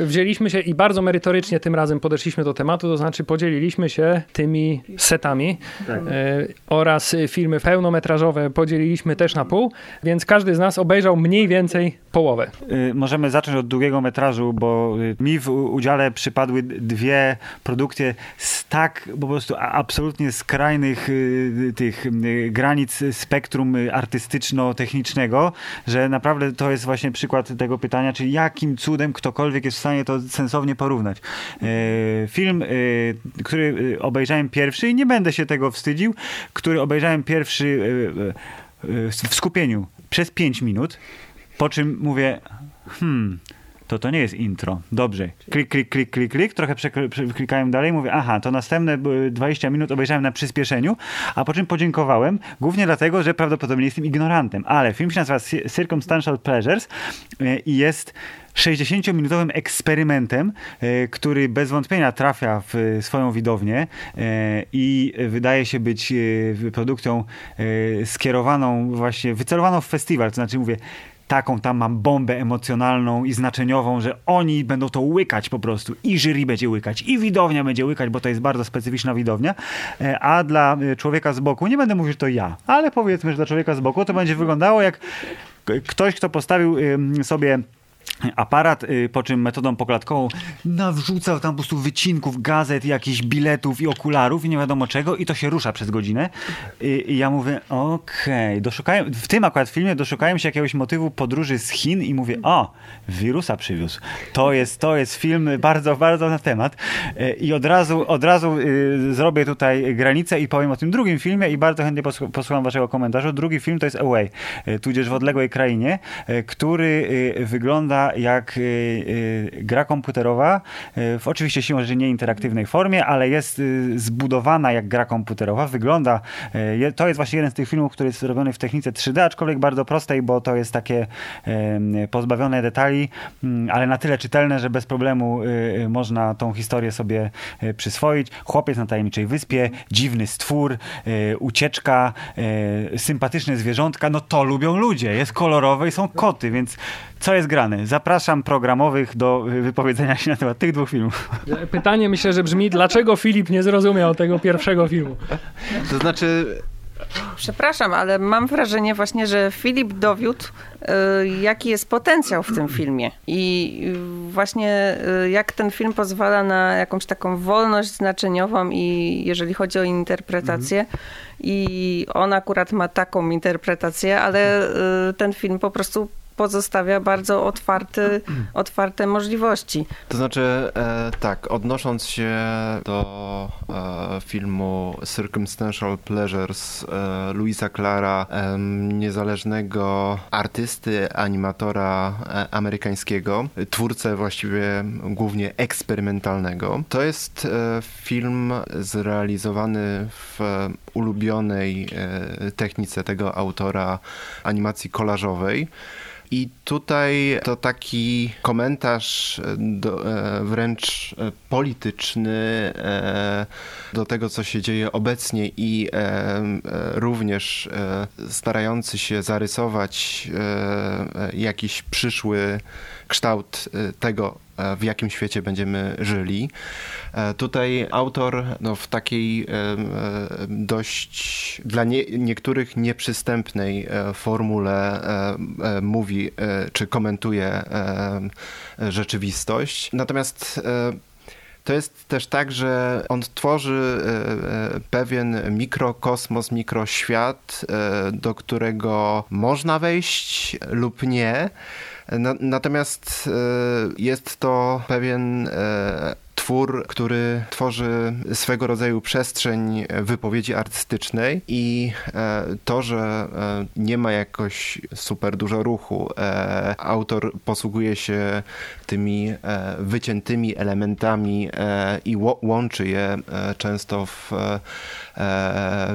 wzięliśmy się i bardzo merytorycznie tym razem podeszliśmy do tematu, to znaczy podzieliliśmy się tymi setami oraz filmy pełnometrażowe podzieliliśmy też na pół, więc każdy z nas obejrzał mniej więcej połowę. Możemy zacząć od długiego metrażu, bo mi w udziale przypadły dwie produkcje z tak po prostu absolutnie skrajnych tych granic spektrum artystyczno-technicznego, że naprawdę to jest właśnie przykład tego pytania, czyli jakim cudem ktokolwiek jest w stanie to sensownie porównać. Film, który obejrzałem pierwszy i nie będę się tego wstydził, który obejrzałem pierwszy w skupieniu przez 5 minut, po czym mówię, to nie jest intro. Dobrze. Klik. Trochę przeklikałem dalej. Mówię, to następne 20 minut obejrzałem na przyspieszeniu, a po czym podziękowałem, głównie dlatego, że prawdopodobnie jestem ignorantem. Ale film się nazywa Circumstantial Pleasures i jest 60-minutowym eksperymentem, który bez wątpienia trafia w swoją widownię i wydaje się być produkcją skierowaną właśnie, wycelowaną w festiwal. To znaczy mówię, taką tam mam bombę emocjonalną i znaczeniową, że oni będą to łykać po prostu. I jury będzie łykać, i widownia będzie łykać, bo to jest bardzo specyficzna widownia. A dla człowieka z boku, nie będę mówił, że to ja, ale powiedzmy, że dla człowieka z boku to będzie wyglądało jak ktoś, kto postawił sobie aparat, po czym metodą poklatkową nawrzucał tam po prostu wycinków gazet, jakichś biletów i okularów i nie wiadomo czego i to się rusza przez godzinę. I ja mówię, okej, w tym akurat filmie doszukałem się jakiegoś motywu podróży z Chin i mówię, wirusa przywiózł. To jest film bardzo, bardzo na temat. I od razu zrobię tutaj granicę i powiem o tym drugim filmie i bardzo chętnie posłucham waszego komentarza. Drugi film to jest Away, tudzież W odległej krainie, który wygląda jak gra komputerowa, w oczywiście siłą rzeczy nie interaktywnej formie, ale jest zbudowana jak gra komputerowa, wygląda, to jest właśnie jeden z tych filmów, który jest robiony w technice 3D, aczkolwiek bardzo prostej, bo to jest takie pozbawione detali, ale na tyle czytelne, że bez problemu można tą historię sobie przyswoić. Chłopiec na tajemniczej wyspie, dziwny stwór, ucieczka, sympatyczne zwierzątka, no to lubią ludzie, jest kolorowe i są koty, więc co jest grane? Zapraszam programowych do wypowiedzenia się na temat tych dwóch filmów. Pytanie myślę, że brzmi, dlaczego Filip nie zrozumiał tego pierwszego filmu? To znaczy... Przepraszam, ale mam wrażenie właśnie, że Filip dowiódł, jaki jest potencjał w tym filmie i właśnie jak ten film pozwala na jakąś taką wolność znaczeniową i jeżeli chodzi o interpretację i on akurat ma taką interpretację, ale ten film po prostu pozostawia bardzo otwarte możliwości. To znaczy, odnosząc się do filmu Circumstantial Pleasures Lewisa Klahra, niezależnego artysty, animatora amerykańskiego, twórcę właściwie głównie eksperymentalnego. To jest film zrealizowany w ulubionej technice tego autora animacji kolażowej, I tutaj to taki komentarz wręcz polityczny do tego, co się dzieje obecnie i również starający się zarysować jakiś przyszły kształt tego, w jakim świecie będziemy żyli. Tutaj autor w takiej dość dla niektórych nieprzystępnej formule mówi czy komentuje rzeczywistość. Natomiast to jest też tak, że on tworzy pewien mikrokosmos, mikroświat, do którego można wejść lub nie. Natomiast jest to pewien twór, który tworzy swego rodzaju przestrzeń wypowiedzi artystycznej i to, że nie ma jakoś super dużo ruchu, autor posługuje się tymi wyciętymi elementami i łączy je często w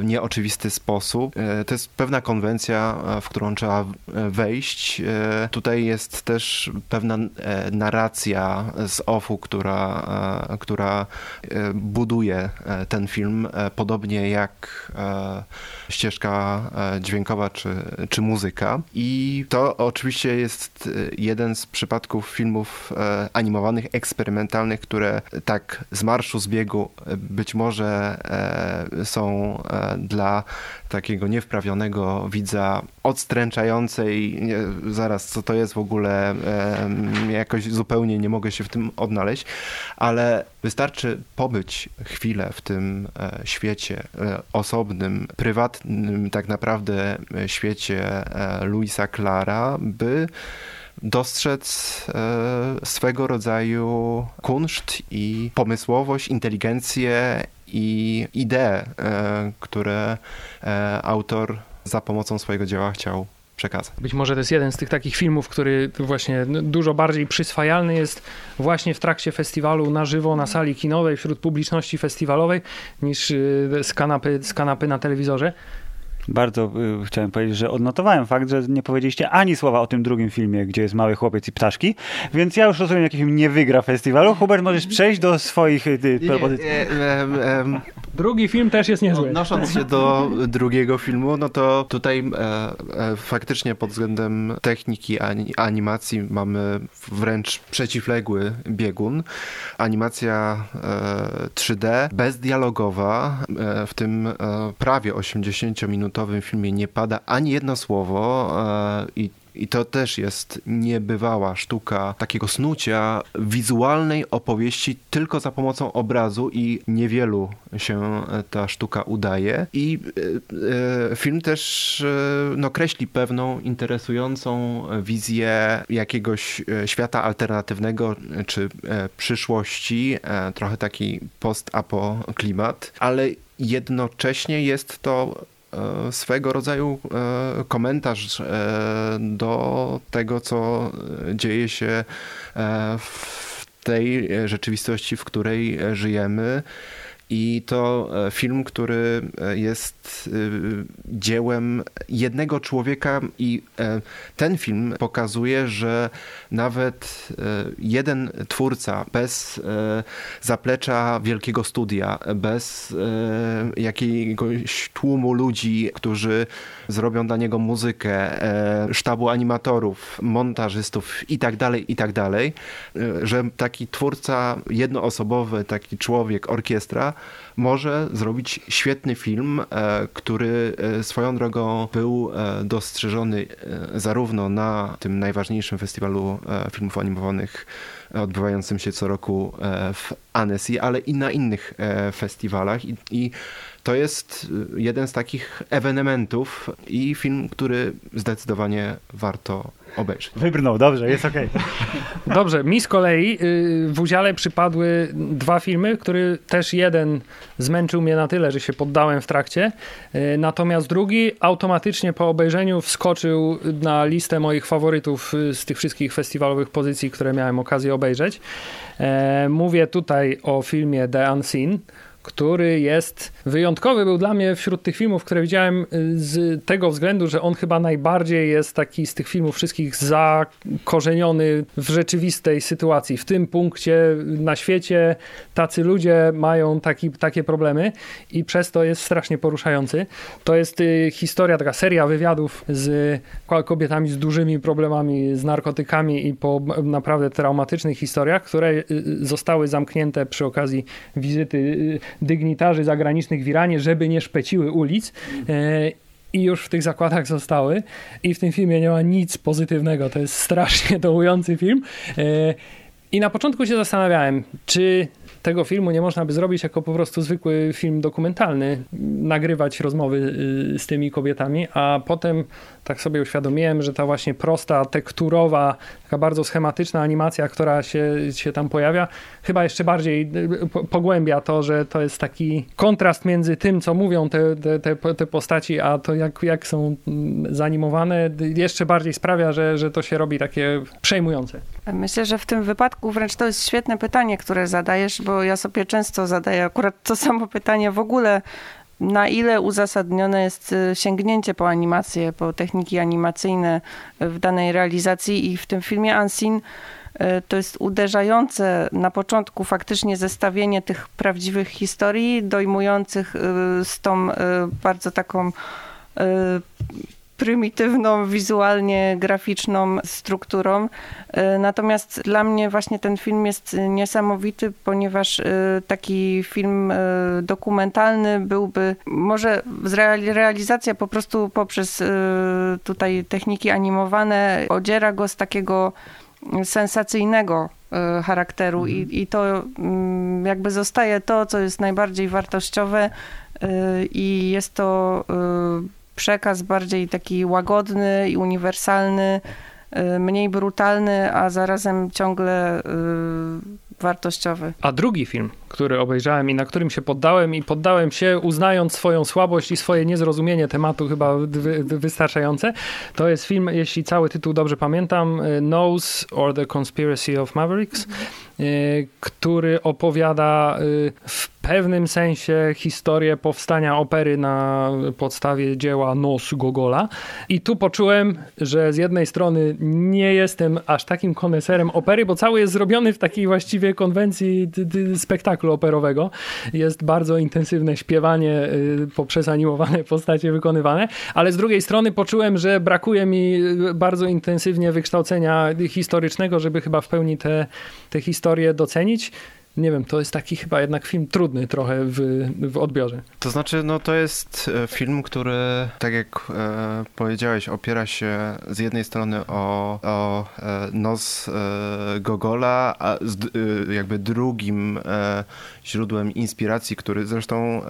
nieoczywisty sposób. To jest pewna konwencja, w którą trzeba wejść. Tutaj jest też pewna narracja z OFU, która buduje ten film, podobnie jak ścieżka dźwiękowa czy muzyka. I to oczywiście jest jeden z przypadków filmów animowanych, eksperymentalnych, które tak z marszu, z biegu być może są dla takiego niewprawionego widza odstręczającej. Zaraz, co to jest w ogóle? Jakoś zupełnie nie mogę się w tym odnaleźć, ale wystarczy pobyć chwilę w tym świecie osobnym, prywatnym tak naprawdę świecie Lewisa Klara, by dostrzec swego rodzaju kunszt i pomysłowość, inteligencję i idee, które autor za pomocą swojego dzieła chciał przekazać. Być może to jest jeden z tych takich filmów, który właśnie dużo bardziej przyswajalny jest właśnie w trakcie festiwalu na żywo, na sali kinowej, wśród publiczności festiwalowej, niż z kanapy na telewizorze. Bardzo chciałem powiedzieć, że odnotowałem fakt, że nie powiedzieliście ani słowa o tym drugim filmie, gdzie jest mały chłopiec i ptaszki, więc ja już rozumiem, jaki film nie wygra festiwalu. Hubert, możesz przejść do swoich propozycji. Drugi film też jest niezły. Odnosząc się do drugiego filmu, no to tutaj faktycznie pod względem techniki animacji mamy wręcz przeciwległy biegun. Animacja 3D, bezdialogowa, w tym prawie 80-minutowym filmie nie pada ani jedno słowo i to też jest niebywała sztuka takiego snucia wizualnej opowieści tylko za pomocą obrazu i niewielu się ta sztuka udaje. I film też kreśli pewną interesującą wizję jakiegoś świata alternatywnego czy przyszłości, trochę taki post-apo klimat, ale jednocześnie jest to swego rodzaju komentarz do tego, co dzieje się w tej rzeczywistości, w której żyjemy. I to film, który jest dziełem jednego człowieka i ten film pokazuje, że nawet jeden twórca bez zaplecza wielkiego studia, bez jakiegoś tłumu ludzi, którzy zrobią dla niego muzykę, sztabu animatorów, montażystów i tak dalej, że taki twórca jednoosobowy, taki człowiek, orkiestra może zrobić świetny film, który swoją drogą był dostrzeżony zarówno na tym najważniejszym festiwalu filmów animowanych odbywającym się co roku w Annecy, ale i na innych festiwalach i to jest jeden z takich ewenementów i film, który zdecydowanie warto obejrzeć. Wybrnął, dobrze, jest okej. Okay. Dobrze, mi z kolei w udziale przypadły dwa filmy, który też jeden zmęczył mnie na tyle, że się poddałem w trakcie, natomiast drugi automatycznie po obejrzeniu wskoczył na listę moich faworytów z tych wszystkich festiwalowych pozycji, które miałem okazję obejrzeć. Mówię tutaj o filmie The Unseen, który jest wyjątkowy, był dla mnie wśród tych filmów, które widziałem z tego względu, że on chyba najbardziej jest taki z tych filmów wszystkich zakorzeniony w rzeczywistej sytuacji. W tym punkcie na świecie tacy ludzie mają takie problemy i przez to jest strasznie poruszający. To jest historia, taka seria wywiadów z kobietami z dużymi problemami, z narkotykami i po naprawdę traumatycznych historiach, które zostały zamknięte przy okazji wizyty dygnitarzy zagranicznych w Iranie, żeby nie szpeciły ulic. I już w tych zakładach zostały. I w tym filmie nie ma nic pozytywnego. To jest strasznie dołujący film. I na początku się zastanawiałem, czy tego filmu nie można by zrobić jako po prostu zwykły film dokumentalny, nagrywać rozmowy z tymi kobietami, a potem tak sobie uświadomiłem, że ta właśnie prosta, tekturowa, taka bardzo schematyczna animacja, która się tam pojawia, chyba jeszcze bardziej pogłębia to, że to jest taki kontrast między tym, co mówią te postaci, a to jak są zanimowane, jeszcze bardziej sprawia, że to się robi takie przejmujące. Myślę, że w tym wypadku wręcz to jest świetne pytanie, które zadajesz, bo ja sobie często zadaję akurat to samo pytanie w ogóle, na ile uzasadnione jest sięgnięcie po animację, po techniki animacyjne w danej realizacji i w tym filmie Unseen to jest uderzające na początku faktycznie zestawienie tych prawdziwych historii dojmujących z tą bardzo taką prymitywną, wizualnie graficzną strukturą. Natomiast dla mnie właśnie ten film jest niesamowity, ponieważ taki film dokumentalny byłby, może realizacja po prostu poprzez tutaj techniki animowane odziera go z takiego sensacyjnego charakteru i to jakby zostaje to, co jest najbardziej wartościowe i jest to przekaz bardziej taki łagodny i uniwersalny, mniej brutalny, a zarazem ciągle wartościowy. A drugi film, który obejrzałem i na którym się poddałem uznając swoją słabość i swoje niezrozumienie tematu chyba wystarczające, to jest film, jeśli cały tytuł dobrze pamiętam, Knows or the Conspiracy of Mavericks, który opowiada w pewnym sensie historię powstania opery na podstawie dzieła Nos Gogola. I tu poczułem, że z jednej strony nie jestem aż takim koneserem opery, bo cały jest zrobiony w takiej właściwie konwencji spektaklu operowego. Jest bardzo intensywne śpiewanie poprzez animowane postacie wykonywane, ale z drugiej strony poczułem, że brakuje mi bardzo intensywnie wykształcenia historycznego, żeby chyba w pełni te historie docenić. Nie wiem, to jest taki chyba jednak film trudny trochę w odbiorze. To znaczy, no to jest film, który, tak jak powiedziałeś, opiera się z jednej strony o Nos Gogola, a jakby drugim źródłem inspiracji, który zresztą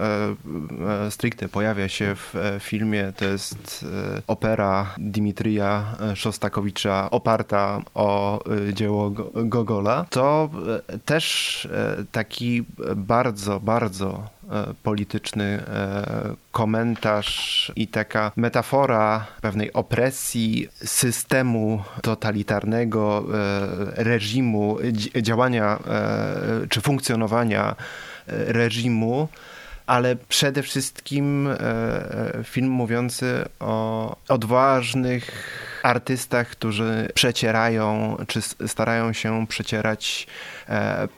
stricte pojawia się w filmie, to jest opera Dmitrija Szostakowicza oparta o dzieło Gogola. To też taki bardzo, bardzo polityczny komentarz i taka metafora pewnej opresji systemu totalitarnego, reżimu, działania czy funkcjonowania reżimu, ale przede wszystkim film mówiący o odważnych artystach, którzy przecierają, czy starają się przecierać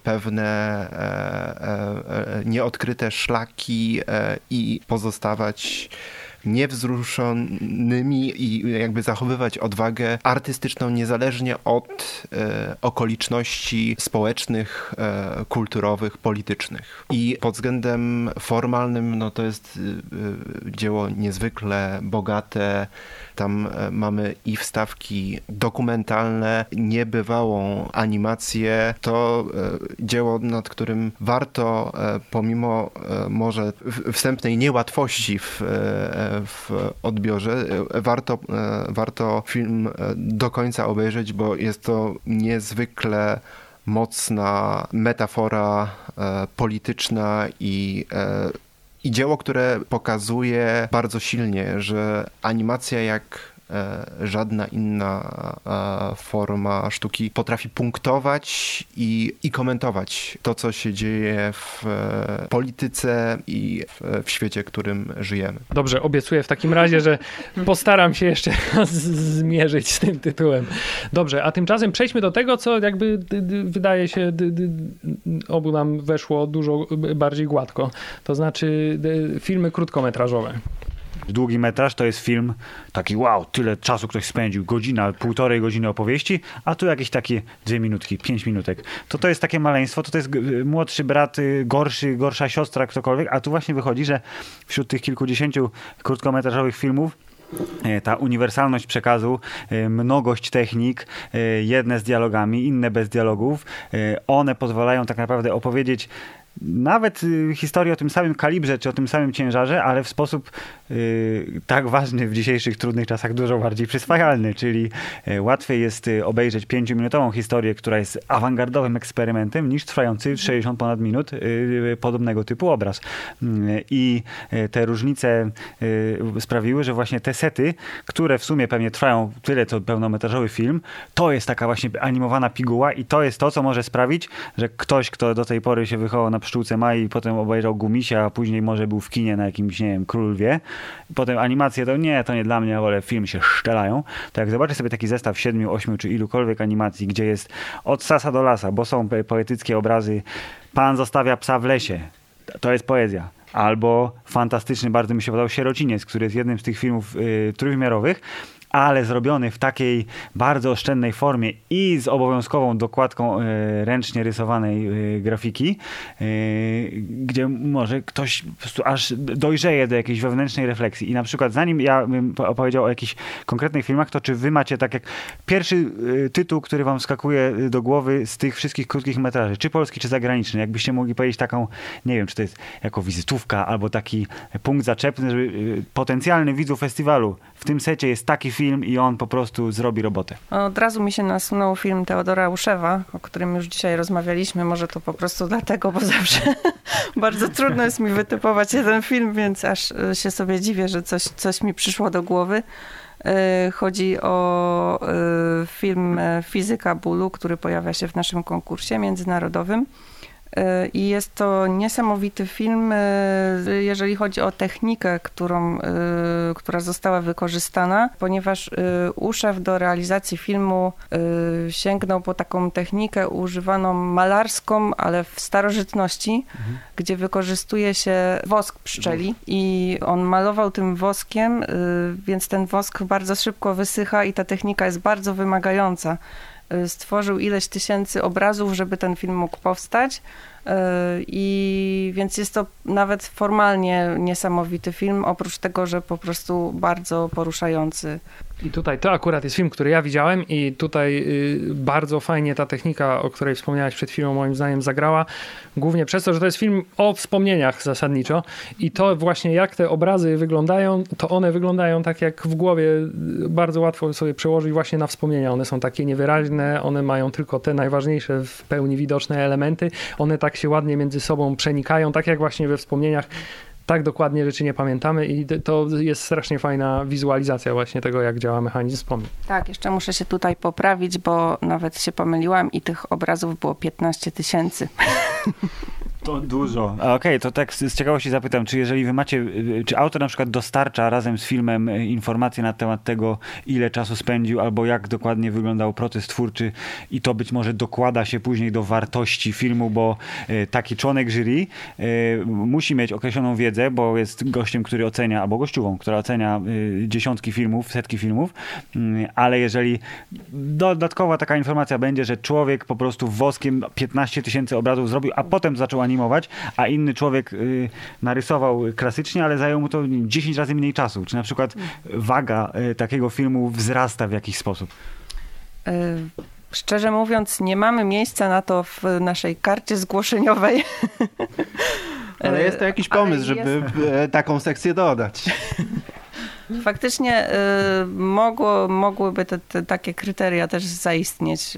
pewne nieodkryte szlaki i pozostawać niewzruszonymi i jakby zachowywać odwagę artystyczną niezależnie od okoliczności społecznych, kulturowych, politycznych. I pod względem formalnym no to jest dzieło niezwykle bogate. Tam mamy i wstawki dokumentalne, niebywałą animację. To dzieło, nad którym warto, pomimo może wstępnej niełatwości w odbiorze, warto film do końca obejrzeć, bo jest to niezwykle mocna metafora polityczna i dzieło, które pokazuje bardzo silnie, że animacja jak żadna inna forma sztuki potrafi punktować i komentować to, co się dzieje w polityce i w świecie, w którym żyjemy. Dobrze, obiecuję w takim razie, że postaram się jeszcze raz zmierzyć z tym tytułem. Dobrze, a tymczasem przejdźmy do tego, co jakby wydaje się obu nam weszło dużo bardziej gładko. To znaczy filmy krótkometrażowe. Długi metraż to jest film taki wow, tyle czasu ktoś spędził, godzina, półtorej godziny opowieści, a tu jakieś takie 2 minutki, 5 minutek. To jest takie maleństwo, to jest młodszy brat, gorsza siostra, ktokolwiek, a tu właśnie wychodzi, że wśród tych kilkudziesięciu krótkometrażowych filmów ta uniwersalność przekazu, mnogość technik, jedne z dialogami, inne bez dialogów, one pozwalają tak naprawdę opowiedzieć nawet historię o tym samym kalibrze czy o tym samym ciężarze, ale w sposób tak ważny w dzisiejszych trudnych czasach dużo bardziej przyswajalny, czyli łatwiej jest obejrzeć 5-minutową historię, która jest awangardowym eksperymentem, niż trwający 60 ponad minut podobnego typu obraz. I te różnice sprawiły, że właśnie te sety, które w sumie pewnie trwają tyle co pełnometrażowy film, to jest taka właśnie animowana piguła i to jest to, co może sprawić, że ktoś, kto do tej pory się wychował na pszczółce Mai, potem obejrzał Gumisia, a później może był w kinie na jakimś, nie wiem, Król Lwie. Potem animacje to nie dla mnie, ale film się szczelają. To jak zobaczę sobie taki zestaw 7, 8 czy ilukolwiek animacji, gdzie jest od sasa do lasa, bo są poetyckie obrazy. Pan zostawia psa w lesie. To jest poezja. Albo fantastyczny, bardzo mi się podobał Sierociniec, który jest jednym z tych filmów trójwymiarowych, ale zrobiony w takiej bardzo oszczędnej formie i z obowiązkową dokładką ręcznie rysowanej grafiki, gdzie może ktoś po prostu aż dojrzeje do jakiejś wewnętrznej refleksji. I na przykład zanim ja bym opowiedział o jakichś konkretnych filmach, to czy wy macie tak jak pierwszy tytuł, który wam skakuje do głowy z tych wszystkich krótkich metraży, czy polski, czy zagraniczny, jakbyście mogli powiedzieć taką, nie wiem, czy to jest jako wizytówka, albo taki punkt zaczepny, żeby potencjalny widzu festiwalu w tym secie jest taki film i on po prostu zrobi robotę. Od razu mi się nasunął film Teodora Ruszewa, o którym już dzisiaj rozmawialiśmy. Może to po prostu dlatego, bo zawsze bardzo trudno jest mi wytypować jeden film, więc aż się sobie dziwię, że coś mi przyszło do głowy. Chodzi o film Fizyka Bólu, który pojawia się w naszym konkursie międzynarodowym. I jest to niesamowity film, jeżeli chodzi o technikę, która została wykorzystana, ponieważ Uszew do realizacji filmu sięgnął po taką technikę używaną malarską, ale w starożytności, gdzie wykorzystuje się wosk pszczeli i on malował tym woskiem, więc ten wosk bardzo szybko wysycha i ta technika jest bardzo wymagająca. Stworzył ileś tysięcy obrazów, żeby ten film mógł powstać. I więc jest to nawet formalnie niesamowity film, oprócz tego, że po prostu bardzo poruszający. I tutaj to akurat jest film, który ja widziałem i tutaj bardzo fajnie ta technika, o której wspomniałeś przed chwilą, moim zdaniem zagrała, głównie przez to, że to jest film o wspomnieniach zasadniczo i to właśnie jak te obrazy wyglądają, to one wyglądają tak jak w głowie, bardzo łatwo sobie przełożyć właśnie na wspomnienia. One są takie niewyraźne, one mają tylko te najważniejsze w pełni widoczne elementy, one tak się ładnie między sobą przenikają, tak jak właśnie we wspomnieniach. Tak dokładnie rzeczy nie pamiętamy i to jest strasznie fajna wizualizacja właśnie tego, jak działa mechanizm wspomnień. Tak, jeszcze muszę się tutaj poprawić, bo nawet się pomyliłam i tych obrazów było 15 000. To dużo. Okej, to tak z ciekawości zapytam, czy jeżeli wy macie, czy autor na przykład dostarcza razem z filmem informacje na temat tego, ile czasu spędził, albo jak dokładnie wyglądał proces twórczy i to być może dokłada się później do wartości filmu, bo taki członek jury musi mieć określoną wiedzę, bo jest gościem, który ocenia, albo gościową, która ocenia dziesiątki filmów, setki filmów, ale jeżeli dodatkowa taka informacja będzie, że człowiek po prostu woskiem 15 000 obrazów zrobił, a potem zaczął animować, a inny człowiek narysował klasycznie, ale zajął mu to 10 razy mniej czasu. Czy na przykład waga takiego filmu wzrasta w jakiś sposób? Szczerze mówiąc, nie mamy miejsca na to w naszej karcie zgłoszeniowej. Ale jest to jakiś pomysł, żeby taką sekcję dodać. Faktycznie mogłyby takie kryteria też zaistnieć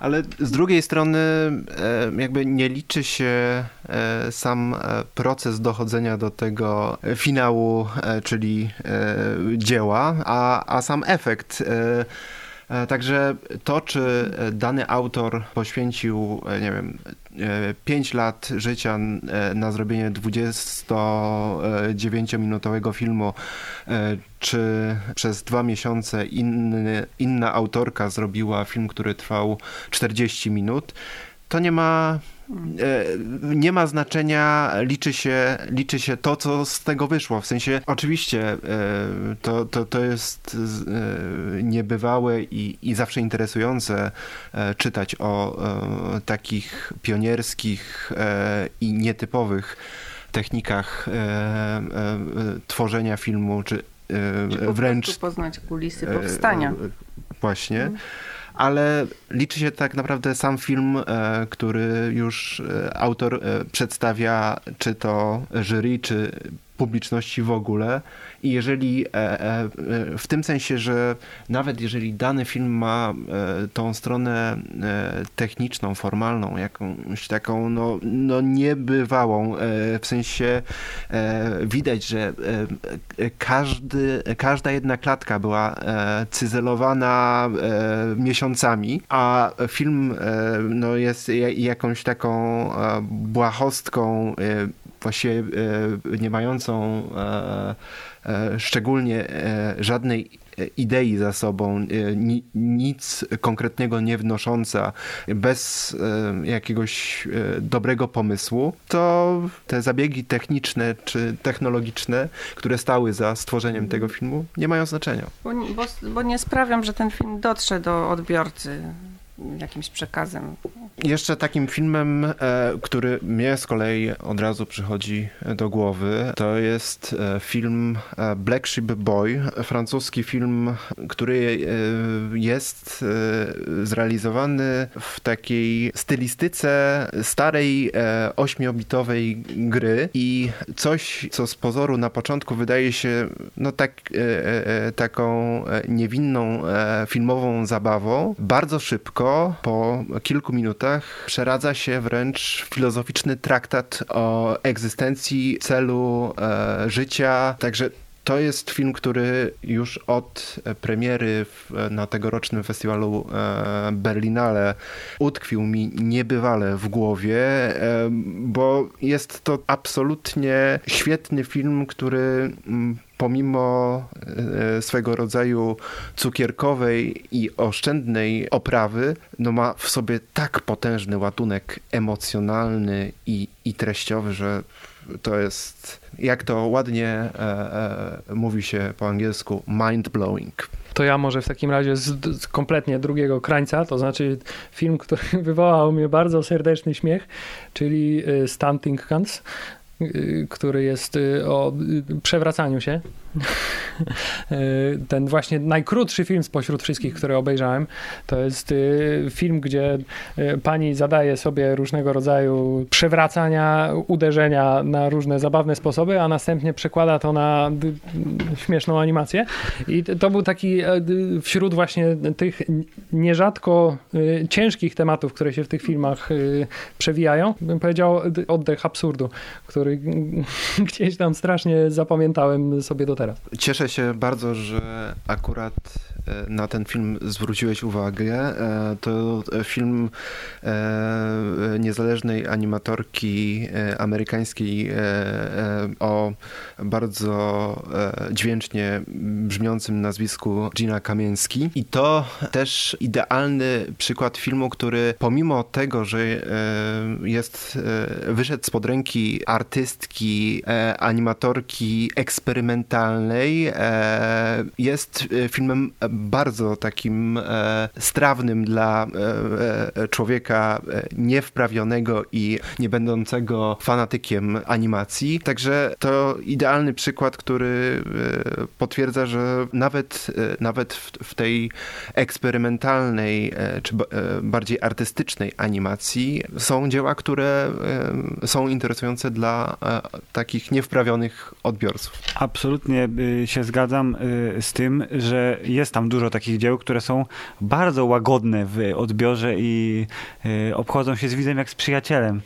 Ale z drugiej strony jakby nie liczy się sam proces dochodzenia do tego finału, czyli dzieła, a sam efekt. Także to, czy dany autor poświęcił, nie wiem, 5 lat życia na zrobienie 29-minutowego filmu, czy przez 2 miesiące inna autorka zrobiła film, który trwał 40 minut, to nie ma znaczenia, liczy się to, co z tego wyszło. W sensie oczywiście to jest niebywałe i zawsze interesujące czytać o takich pionierskich i nietypowych technikach tworzenia filmu, czy wręcz... Czy po prostu poznać kulisy powstania. Właśnie. Ale liczy się tak naprawdę sam film, który już autor przedstawia, czy to jury, czy publiczności w ogóle. I jeżeli w tym sensie, że nawet jeżeli dany film ma tą stronę techniczną, formalną, jakąś taką no niebywałą, w sensie widać, że każda jedna klatka była cyzelowana miesiącami, a film no jest jakąś taką błahostką, właściwie nie mającą szczególnie żadnej idei za sobą, nic konkretnego nie wnosząca, bez jakiegoś dobrego pomysłu, to te zabiegi techniczne czy technologiczne, które stały za stworzeniem tego filmu, nie mają znaczenia. Bo nie sprawiam, że ten film dotrze do odbiorcy jakimś przekazem. Jeszcze takim filmem, który mnie z kolei od razu przychodzi do głowy, to jest film Black Sheep Boy, francuski film, który jest zrealizowany w takiej stylistyce starej 8-bitowej gry i coś, co z pozoru na początku wydaje się taką niewinną filmową zabawą, bardzo szybko, po kilku minutach, przeradza się wręcz filozoficzny traktat o egzystencji, celu, życia. Także to jest film, który już od premiery na tegorocznym festiwalu Berlinale utkwił mi niebywale w głowie, bo jest to absolutnie świetny film, który pomimo swego rodzaju cukierkowej i oszczędnej oprawy, ma w sobie tak potężny ładunek emocjonalny i treściowy, że to jest, jak to ładnie mówi się po angielsku, mind-blowing. To ja może w takim razie z kompletnie drugiego krańca, to znaczy film, który wywołał mnie bardzo serdeczny śmiech, czyli Stunting Guns, który jest o przewracaniu się. Ten właśnie najkrótszy film spośród wszystkich, które obejrzałem, to jest film, gdzie pani zadaje sobie różnego rodzaju przewracania, uderzenia na różne zabawne sposoby, a następnie przekłada to na śmieszną animację. I to był taki wśród właśnie tych nierzadko ciężkich tematów, które się w tych filmach przewijają, bym powiedział oddech absurdu, który gdzieś tam strasznie zapamiętałem sobie do tego. Cieszę się bardzo, że akurat na ten film zwróciłeś uwagę. To film niezależnej animatorki amerykańskiej o bardzo dźwięcznie brzmiącym nazwisku Gina Kamieński. I to też idealny przykład filmu, który pomimo tego, że wyszedł spod ręki artystki, animatorki eksperymentalnej, jest filmem bardzo takim strawnym dla człowieka niewprawionego i nie będącego fanatykiem animacji. Także to idealny przykład, który potwierdza, że nawet w tej eksperymentalnej czy bardziej artystycznej animacji są dzieła, które są interesujące dla takich niewprawionych odbiorców. Absolutnie się zgadzam z tym, że jest ta tam dużo takich dzieł, które są bardzo łagodne w odbiorze i obchodzą się z widzem jak z przyjacielem.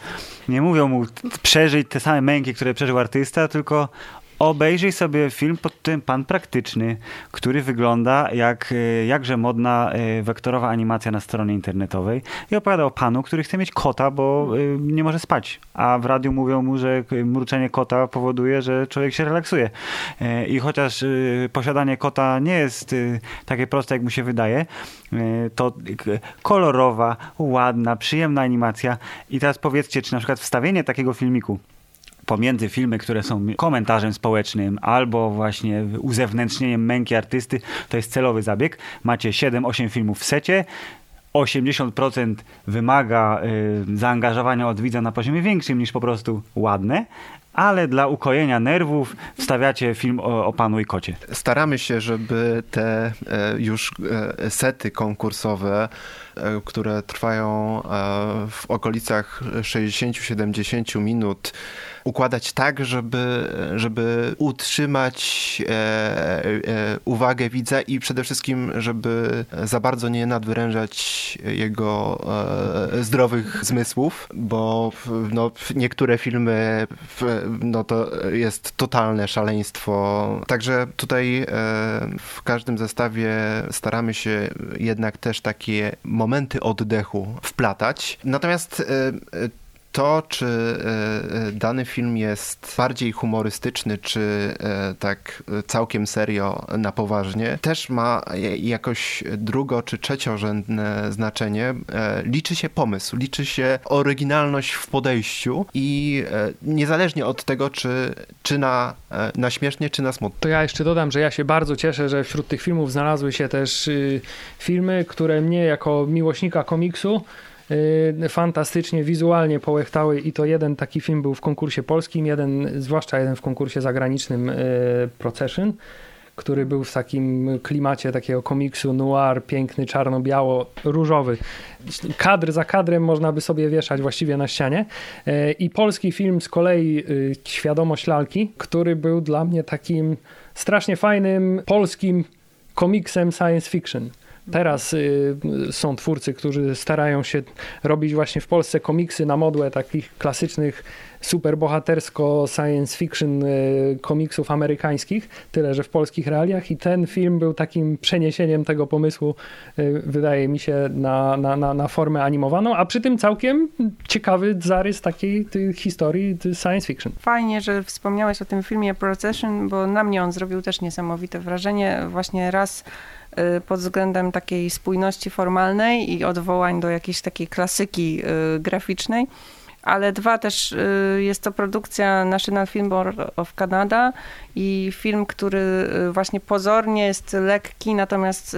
Nie mówią mu przeżyć te same męki, które przeżył artysta, tylko obejrzyj sobie film pod tytułem Pan Praktyczny, który wygląda jak jakże modna wektorowa animacja na stronie internetowej i opowiada o panu, który chce mieć kota, bo nie może spać, a w radiu mówią mu, że mruczenie kota powoduje, że człowiek się relaksuje. I chociaż posiadanie kota nie jest takie proste, jak mu się wydaje, to kolorowa, ładna, przyjemna animacja. I teraz powiedzcie, czy na przykład wstawienie takiego filmiku pomiędzy filmy, które są komentarzem społecznym albo właśnie uzewnętrznieniem męki artysty, to jest celowy zabieg. Macie 7-8 filmów w secie, 80% wymaga zaangażowania od widza na poziomie większym niż po prostu ładne, ale dla ukojenia nerwów wstawiacie film o panu i kocie. Staramy się, żeby te już sety konkursowe, które trwają w okolicach 60-70 minut, układać tak, żeby utrzymać uwagę widza i przede wszystkim, żeby za bardzo nie nadwyrężać jego zdrowych zmysłów, bo niektóre filmy to jest totalne szaleństwo. Także tutaj w każdym zestawie staramy się jednak też takie momenty oddechu wplatać. Natomiast to, czy dany film jest bardziej humorystyczny, czy tak całkiem serio, na poważnie, też ma jakoś drugo- czy trzeciorzędne znaczenie. Liczy się pomysł, liczy się oryginalność w podejściu i niezależnie od tego, czy na śmiesznie, czy na smutno. To ja jeszcze dodam, że ja się bardzo cieszę, że wśród tych filmów znalazły się też filmy, które mnie jako miłośnika komiksu fantastycznie, wizualnie połechtały, i to jeden taki film był w konkursie polskim, zwłaszcza jeden w konkursie zagranicznym, Procession, który był w takim klimacie takiego komiksu noir, piękny, czarno-biało, różowy. Kadr za kadrem można by sobie wieszać właściwie na ścianie. I polski film z kolei Świadomość lalki, który był dla mnie takim strasznie fajnym polskim komiksem science fiction. Teraz są twórcy, którzy starają się robić właśnie w Polsce komiksy na modłę takich klasycznych superbohatersko-science fiction komiksów amerykańskich, tyle że w polskich realiach, i ten film był takim przeniesieniem tego pomysłu, wydaje mi się, na formę animowaną, a przy tym całkiem ciekawy zarys takiej historii science fiction. Fajnie, że wspomniałeś o tym filmie Procession, bo na mnie on zrobił też niesamowite wrażenie. Właśnie raz pod względem takiej spójności formalnej i odwołań do jakiejś takiej klasyki graficznej, ale dwa też jest to produkcja National Film Board of Canada i film, który właśnie pozornie jest lekki, natomiast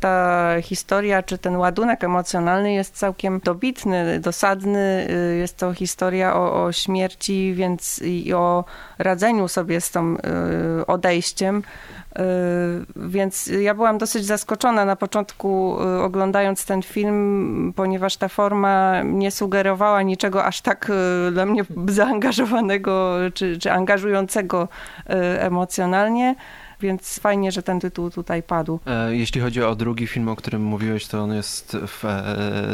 ta historia, czy ten ładunek emocjonalny jest całkiem dobitny, dosadny. Jest to historia o śmierci, więc i o radzeniu sobie z tą odejściem. Więc ja byłam dosyć zaskoczona na początku, oglądając ten film, ponieważ ta forma nie sugerowała niczego aż tak dla mnie zaangażowanego czy angażującego emocjonalnie. Więc fajnie, że ten tytuł tutaj padł. Jeśli chodzi o drugi film, o którym mówiłeś, to on jest w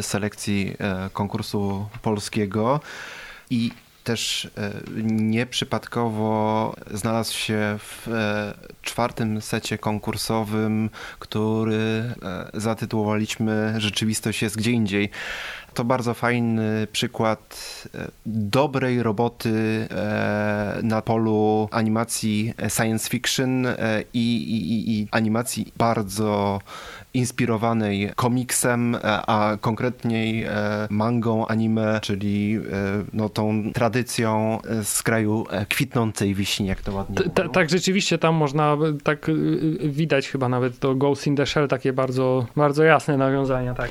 selekcji konkursu polskiego i też nieprzypadkowo znalazł się w czwartym secie konkursowym, który zatytułowaliśmy Rzeczywistość jest gdzie indziej. To bardzo fajny przykład dobrej roboty na polu animacji science fiction i animacji bardzo inspirowanej komiksem, a konkretniej mangą, anime, czyli tą tradycją z kraju kwitnącej wiśni, jak to ładnie mówią. Tak, rzeczywiście tam można, tak widać chyba nawet to Ghost in the Shell, takie bardzo, bardzo jasne nawiązania. Tak.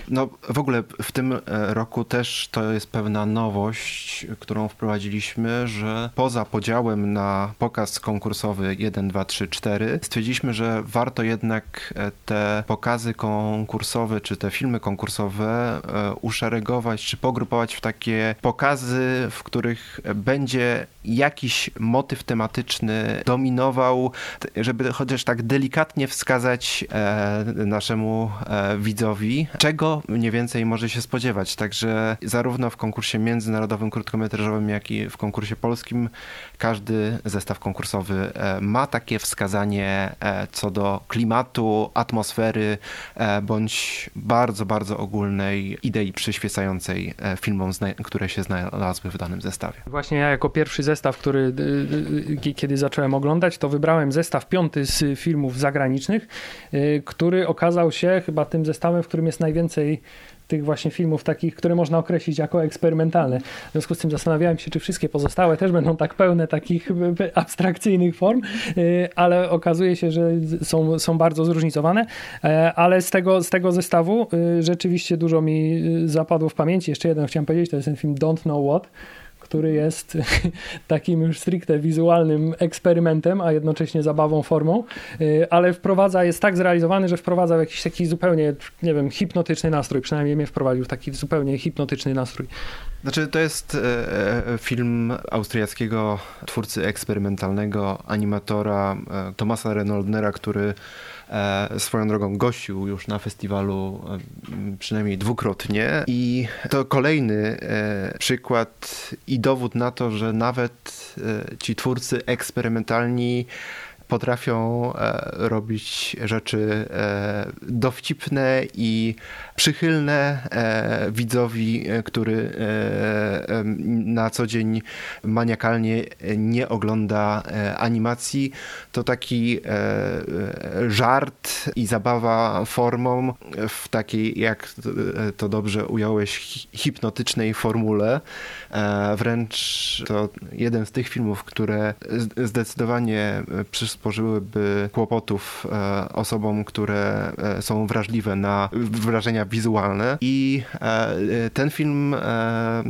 W ogóle w tym roku też to jest pewna nowość, którą wprowadziliśmy, że poza podziałem na pokaz konkursowy 1, 2, 3, 4 stwierdziliśmy, że warto jednak te pokazy konkursowe, czy te filmy konkursowe uszeregować, czy pogrupować w takie pokazy, w których będzie jakiś motyw tematyczny dominował, żeby chociaż tak delikatnie wskazać naszemu widzowi, czego mniej więcej może się spodziewać. Także zarówno w konkursie międzynarodowym krótkometrażowym, jak i w konkursie polskim każdy zestaw konkursowy ma takie wskazanie co do klimatu, atmosfery bądź bardzo, bardzo ogólnej idei przyświecającej filmom, które się znalazły w danym zestawie. Właśnie ja jako pierwszy zestaw, który kiedy zacząłem oglądać, to wybrałem zestaw 5 z filmów zagranicznych, który okazał się chyba tym zestawem, w którym jest najwięcej tych właśnie filmów takich, które można określić jako eksperymentalne. W związku z tym zastanawiałem się, czy wszystkie pozostałe też będą tak pełne takich abstrakcyjnych form, ale okazuje się, że są bardzo zróżnicowane, ale z tego zestawu rzeczywiście dużo mi zapadło w pamięci. Jeszcze jeden chciałem powiedzieć, to jest ten film Don't Know What, który jest takim już stricte wizualnym eksperymentem, a jednocześnie zabawą formą, ale jest tak zrealizowany, że wprowadza jakiś taki zupełnie, nie wiem, hipnotyczny nastrój. Przynajmniej mnie wprowadził w taki zupełnie hipnotyczny nastrój. Znaczy, to jest film austriackiego twórcy eksperymentalnego, animatora Thomasa Renoldnera, który swoją drogą gościł już na festiwalu przynajmniej dwukrotnie. I to kolejny przykład i dowód na to, że nawet ci twórcy eksperymentalni potrafią robić rzeczy dowcipne i przychylne widzowi, który na co dzień maniakalnie nie ogląda animacji. To taki żart i zabawa formą w takiej, jak to dobrze ująłeś, hipnotycznej formule. Wręcz to jeden z tych filmów, które zdecydowanie przysporzyłyby kłopotów osobom, które są wrażliwe na wrażenia wizualne. I ten film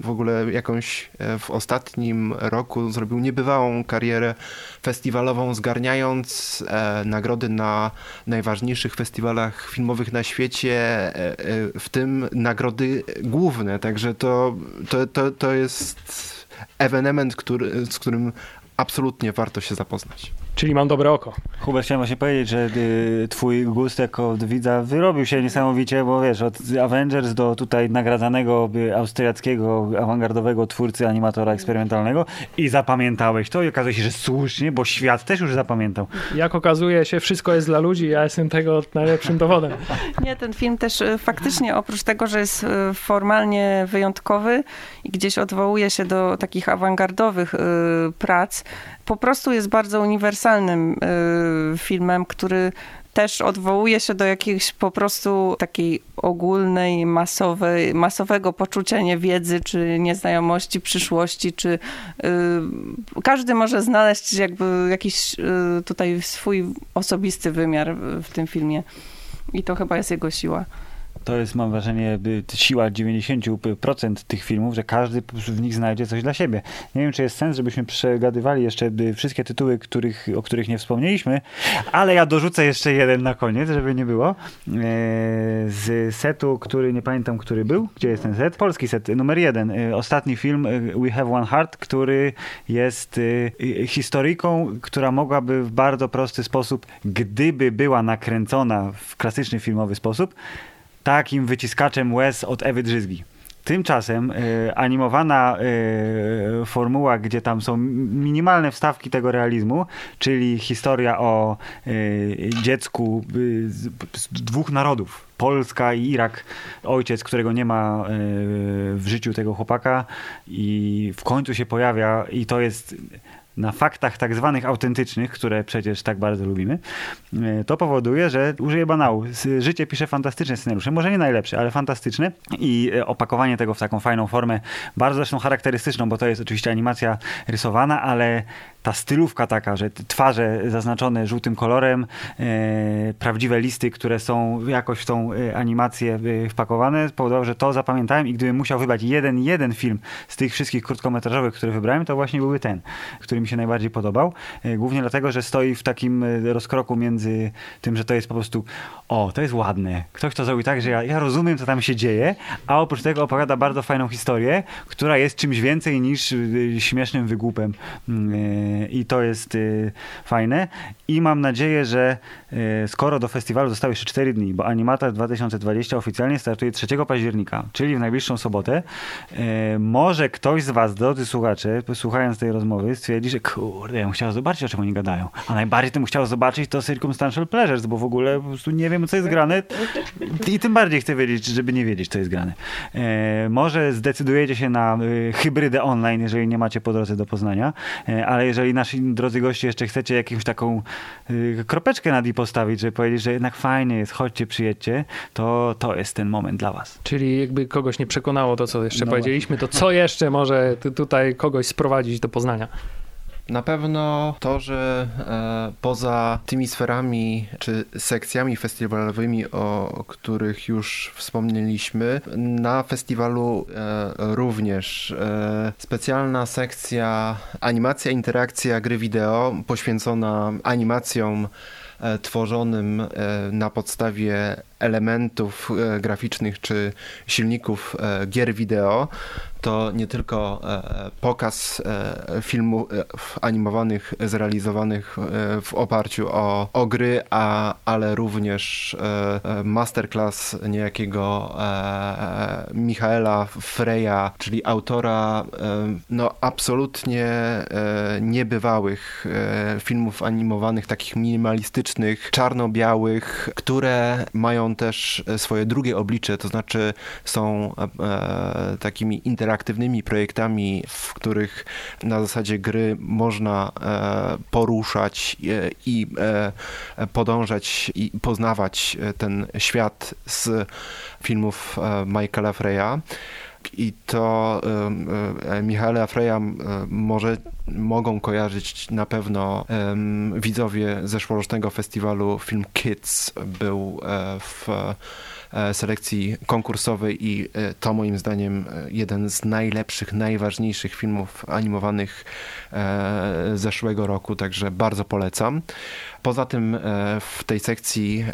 w ogóle jakąś w ostatnim roku zrobił niebywałą karierę festiwalową, zgarniając nagrody na najważniejszych festiwalach filmowych na świecie, w tym nagrody główne. Także to jest ewenement, z którym absolutnie warto się zapoznać. Czyli mam dobre oko. Hubert, chciałem właśnie powiedzieć, że twój gust jako widza wyrobił się niesamowicie, bo wiesz, od Avengers do tutaj nagradzanego austriackiego, awangardowego twórcy, animatora eksperymentalnego i zapamiętałeś to i okazuje się, że słusznie, bo świat też już zapamiętał. Jak okazuje się, wszystko jest dla ludzi, ja jestem tego najlepszym dowodem. Nie, ten film też faktycznie, oprócz tego, że jest formalnie wyjątkowy i gdzieś odwołuje się do takich awangardowych prac, po prostu jest bardzo uniwersalnym filmem, który też odwołuje się do jakiejś po prostu takiej ogólnej, masowego poczucia niewiedzy, czy nieznajomości przyszłości, czy każdy może znaleźć jakby jakiś tutaj swój osobisty wymiar w tym filmie. I to chyba jest jego siła. To jest, mam wrażenie, siła 90% tych filmów, że każdy w nich znajdzie coś dla siebie. Nie wiem, czy jest sens, żebyśmy przegadywali jeszcze wszystkie tytuły, o których nie wspomnieliśmy, ale ja dorzucę jeszcze jeden na koniec, żeby nie było. Z setu, który nie pamiętam, który był. Gdzie jest ten set? Polski set, numer 1. Ostatni film We Have One Heart, który jest historyjką, która mogłaby w bardzo prosty sposób, gdyby była nakręcona w klasyczny filmowy sposób, takim wyciskaczem łez od Ewy Drzyzgi. Tymczasem animowana formuła, gdzie tam są minimalne wstawki tego realizmu, czyli historia o dziecku z dwóch narodów. Polska i Irak, ojciec, którego nie ma w życiu tego chłopaka i w końcu się pojawia i to jest na faktach tak zwanych autentycznych, które przecież tak bardzo lubimy, to powoduje, że użyję banału. Życie pisze fantastyczne scenariusze, może nie najlepsze, ale fantastyczne i opakowanie tego w taką fajną formę, bardzo zresztą charakterystyczną, bo to jest oczywiście animacja rysowana, ale ta stylówka taka, że twarze zaznaczone żółtym kolorem, prawdziwe listy, które są jakoś w tą animację wpakowane, spowodowało, że to zapamiętałem i gdybym musiał wybrać jeden film z tych wszystkich krótkometrażowych, które wybrałem, to właśnie byłby ten, który mi się najbardziej podobał. Głównie dlatego, że stoi w takim rozkroku między tym, że to jest po prostu to jest ładne. Ktoś to zrobił tak, że ja rozumiem, co tam się dzieje, a oprócz tego opowiada bardzo fajną historię, która jest czymś więcej niż śmiesznym wygłupem. I to jest fajne. I mam nadzieję, że skoro do festiwalu zostały jeszcze 4 dni, bo Animator 2020 oficjalnie startuje 3 października, czyli w najbliższą sobotę, może ktoś z was, drodzy słuchacze, słuchając tej rozmowy, stwierdzi, że kurde, ja bym chciał zobaczyć, o czym oni gadają. A najbardziej to bym chciał zobaczyć to Circumstantial Pleasures, bo w ogóle po prostu nie wiem, co jest grane i tym bardziej chcę wiedzieć, żeby nie wiedzieć, co jest grane. Może zdecydujecie się na hybrydę online, jeżeli nie macie po drodze do Poznania, ale jeżeli nasi drodzy goście jeszcze chcecie jakąś taką kropeczkę nad i postawić, żeby powiedzieć, że jednak fajnie jest, chodźcie, przyjedźcie, to jest ten moment dla was. Czyli jakby kogoś nie przekonało to, co jeszcze powiedzieliśmy, to co jeszcze może tutaj kogoś sprowadzić do Poznania? Na pewno to, że poza tymi sferami czy sekcjami festiwalowymi, o których już wspomnieliśmy, na festiwalu również specjalna sekcja animacja, interakcja, gry wideo poświęcona animacjom tworzonym na podstawie elementów graficznych czy silników gier wideo. To nie tylko pokaz filmów animowanych zrealizowanych w oparciu o gry, ale również masterclass niejakiego Michaela Freya, czyli autora absolutnie niebywałych filmów animowanych, takich minimalistycznych, czarno-białych, które mają też swoje drugie oblicze, to znaczy są takimi interaktywnymi projektami, w których na zasadzie gry można poruszać i podążać i poznawać ten świat z filmów Michaela Freya. I to Michaela Freya mogą kojarzyć na pewno widzowie zeszłorocznego festiwalu Film Kids. Był w selekcji konkursowej i to moim zdaniem jeden z najlepszych, najważniejszych filmów animowanych zeszłego roku, także bardzo polecam. Poza tym w tej sekcji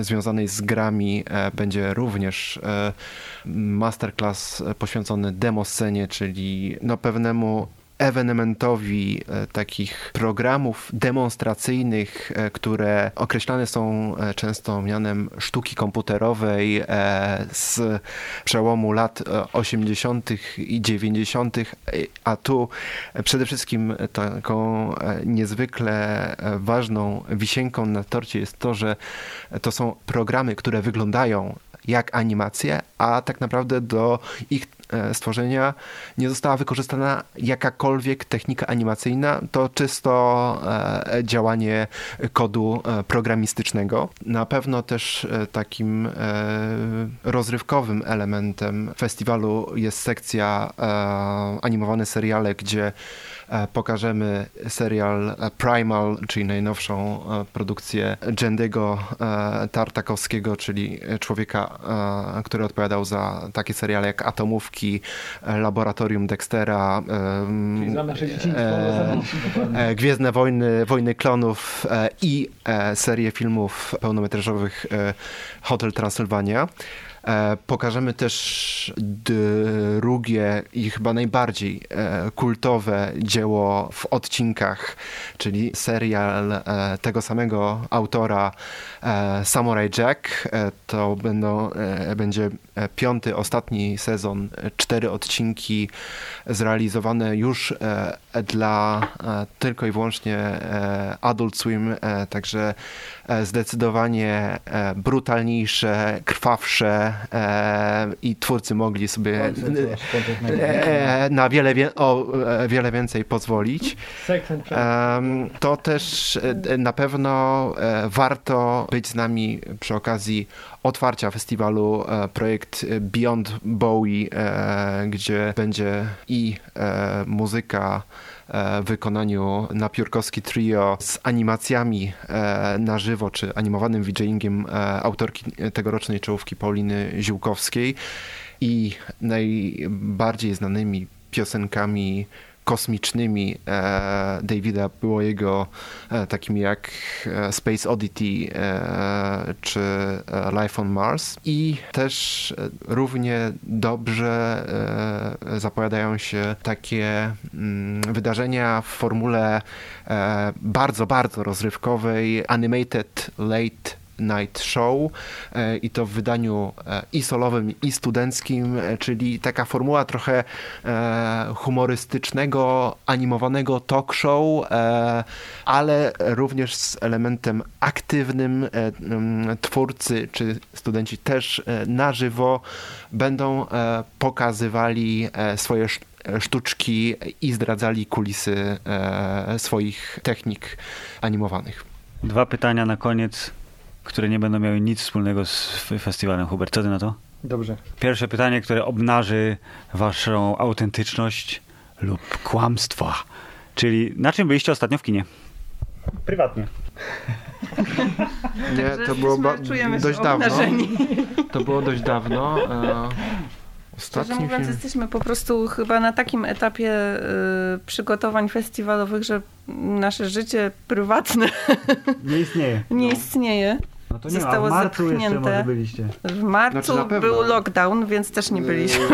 związanej z grami będzie również masterclass poświęcony demoscenie, czyli pewnemu ewenementowi takich programów demonstracyjnych, które określane są często mianem sztuki komputerowej z przełomu lat 80. i 90., a tu przede wszystkim taką niezwykle ważną wisienką na torcie jest to, że to są programy, które wyglądają jak animacje, a tak naprawdę do ich stworzenia nie została wykorzystana jakakolwiek technika animacyjna, to czysto działanie kodu programistycznego. Na pewno też takim rozrywkowym elementem festiwalu jest sekcja animowane seriale, gdzie pokażemy serial Primal, czyli najnowszą produkcję Jendego Tartakowskiego, czyli człowieka, który odpowiadał za takie seriale jak Atomówki, Laboratorium Dextera, Gwiezdne Wojny, Wojny Klonów i serię filmów pełnometrażowych Hotel Transylwania. Pokażemy też drugie i chyba najbardziej kultowe dzieło w odcinkach, czyli serial tego samego autora Samurai Jack. To będzie 5., ostatni sezon, 4 odcinki zrealizowane już dla tylko i wyłącznie Adult Swim, także zdecydowanie brutalniejsze, krwawsze, i twórcy mogli sobie na wiele więcej pozwolić. To też na pewno warto być z nami przy okazji otwarcia festiwalu projekt Beyond Bowie, gdzie będzie i muzyka w wykonaniu na Piórkowski Trio z animacjami na żywo, czy animowanym VJingiem autorki tegorocznej czołówki Pauliny Ziółkowskiej i najbardziej znanymi piosenkami kosmicznymi Davida było jego takimi jak Space Oddity czy Life on Mars i też równie dobrze zapowiadają się takie wydarzenia w formule bardzo, bardzo rozrywkowej Animated Late Night Show i to w wydaniu i solowym, i studenckim, czyli taka formuła trochę humorystycznego, animowanego talk show, ale również z elementem aktywnym. Twórcy czy studenci też na żywo będą pokazywali swoje sztuczki i zdradzali kulisy swoich technik animowanych. Dwa pytania na koniec, które nie będą miały nic wspólnego z festiwalem. Hubert, co ty na to? Dobrze. Pierwsze pytanie, które obnaży waszą autentyczność lub kłamstwa. Czyli na czym byliście ostatnio w kinie? Prywatnie. Nie, to było dość dawno. To było dość dawno. Szczerze mówiąc, jesteśmy po prostu chyba na takim etapie przygotowań festiwalowych, że nasze życie prywatne nie istnieje. No to nie, zostało zepchnięte. W marcu był lockdown, więc też nie byliśmy.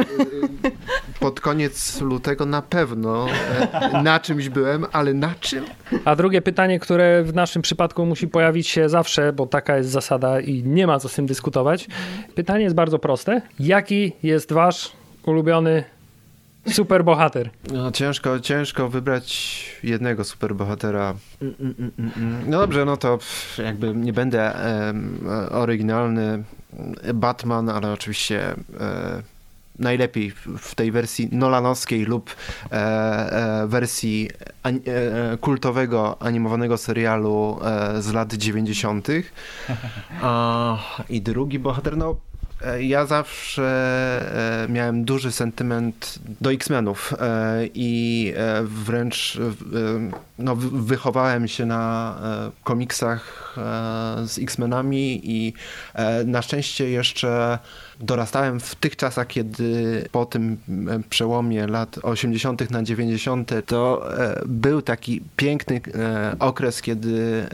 Pod koniec lutego na pewno na czymś byłem, ale na czym? A drugie pytanie, które w naszym przypadku musi pojawić się zawsze, bo taka jest zasada i nie ma co z tym dyskutować. Pytanie jest bardzo proste. Jaki jest wasz ulubiony superbohater? No, ciężko wybrać jednego superbohatera. No dobrze, no to jakby nie będę oryginalny. Batman, ale oczywiście najlepiej w tej wersji nolanowskiej lub wersji kultowego animowanego serialu z lat 90. I drugi bohater, no ja zawsze miałem duży sentyment do X-Menów i wręcz no, wychowałem się na komiksach z X-Menami i na szczęście jeszcze dorastałem w tych czasach, kiedy po tym przełomie lat 80. na 90. to był taki piękny okres, kiedy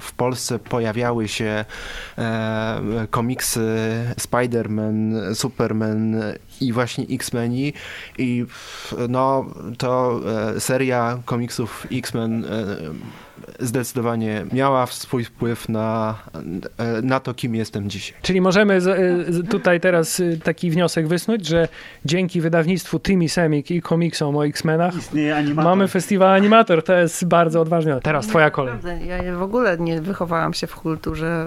w Polsce pojawiały się komiksy Spider-Man, Superman i właśnie X-Meni i no to seria komiksów X-Men zdecydowanie miała swój wpływ na to, kim jestem dzisiaj. Czyli możemy tutaj teraz taki wniosek wysnuć, że dzięki wydawnictwu Timi Semik i komiksom o X-Menach mamy festiwal Animator. To jest bardzo odważne. Teraz twoja kolej. Ja w ogóle nie wychowałam się w kulturze.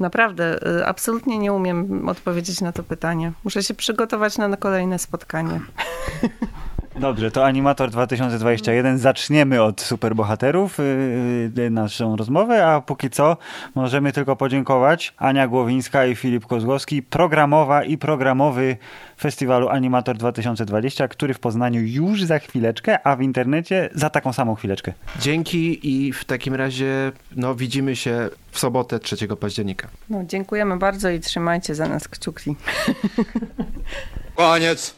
Naprawdę, absolutnie nie umiem odpowiedzieć na to pytanie. Muszę się przygotować na kolejne spotkanie. Dobrze, to Animator 2021. Zaczniemy od superbohaterów naszą rozmowę, a póki co możemy tylko podziękować. Ania Głowińska i Filip Kozłowski, programowa i programowy festiwalu Animator 2020, który w Poznaniu już za chwileczkę, a w internecie za taką samą chwileczkę. Dzięki i w takim razie no, widzimy się w sobotę 3 października. No, dziękujemy bardzo i trzymajcie za nas kciuki. Koniec!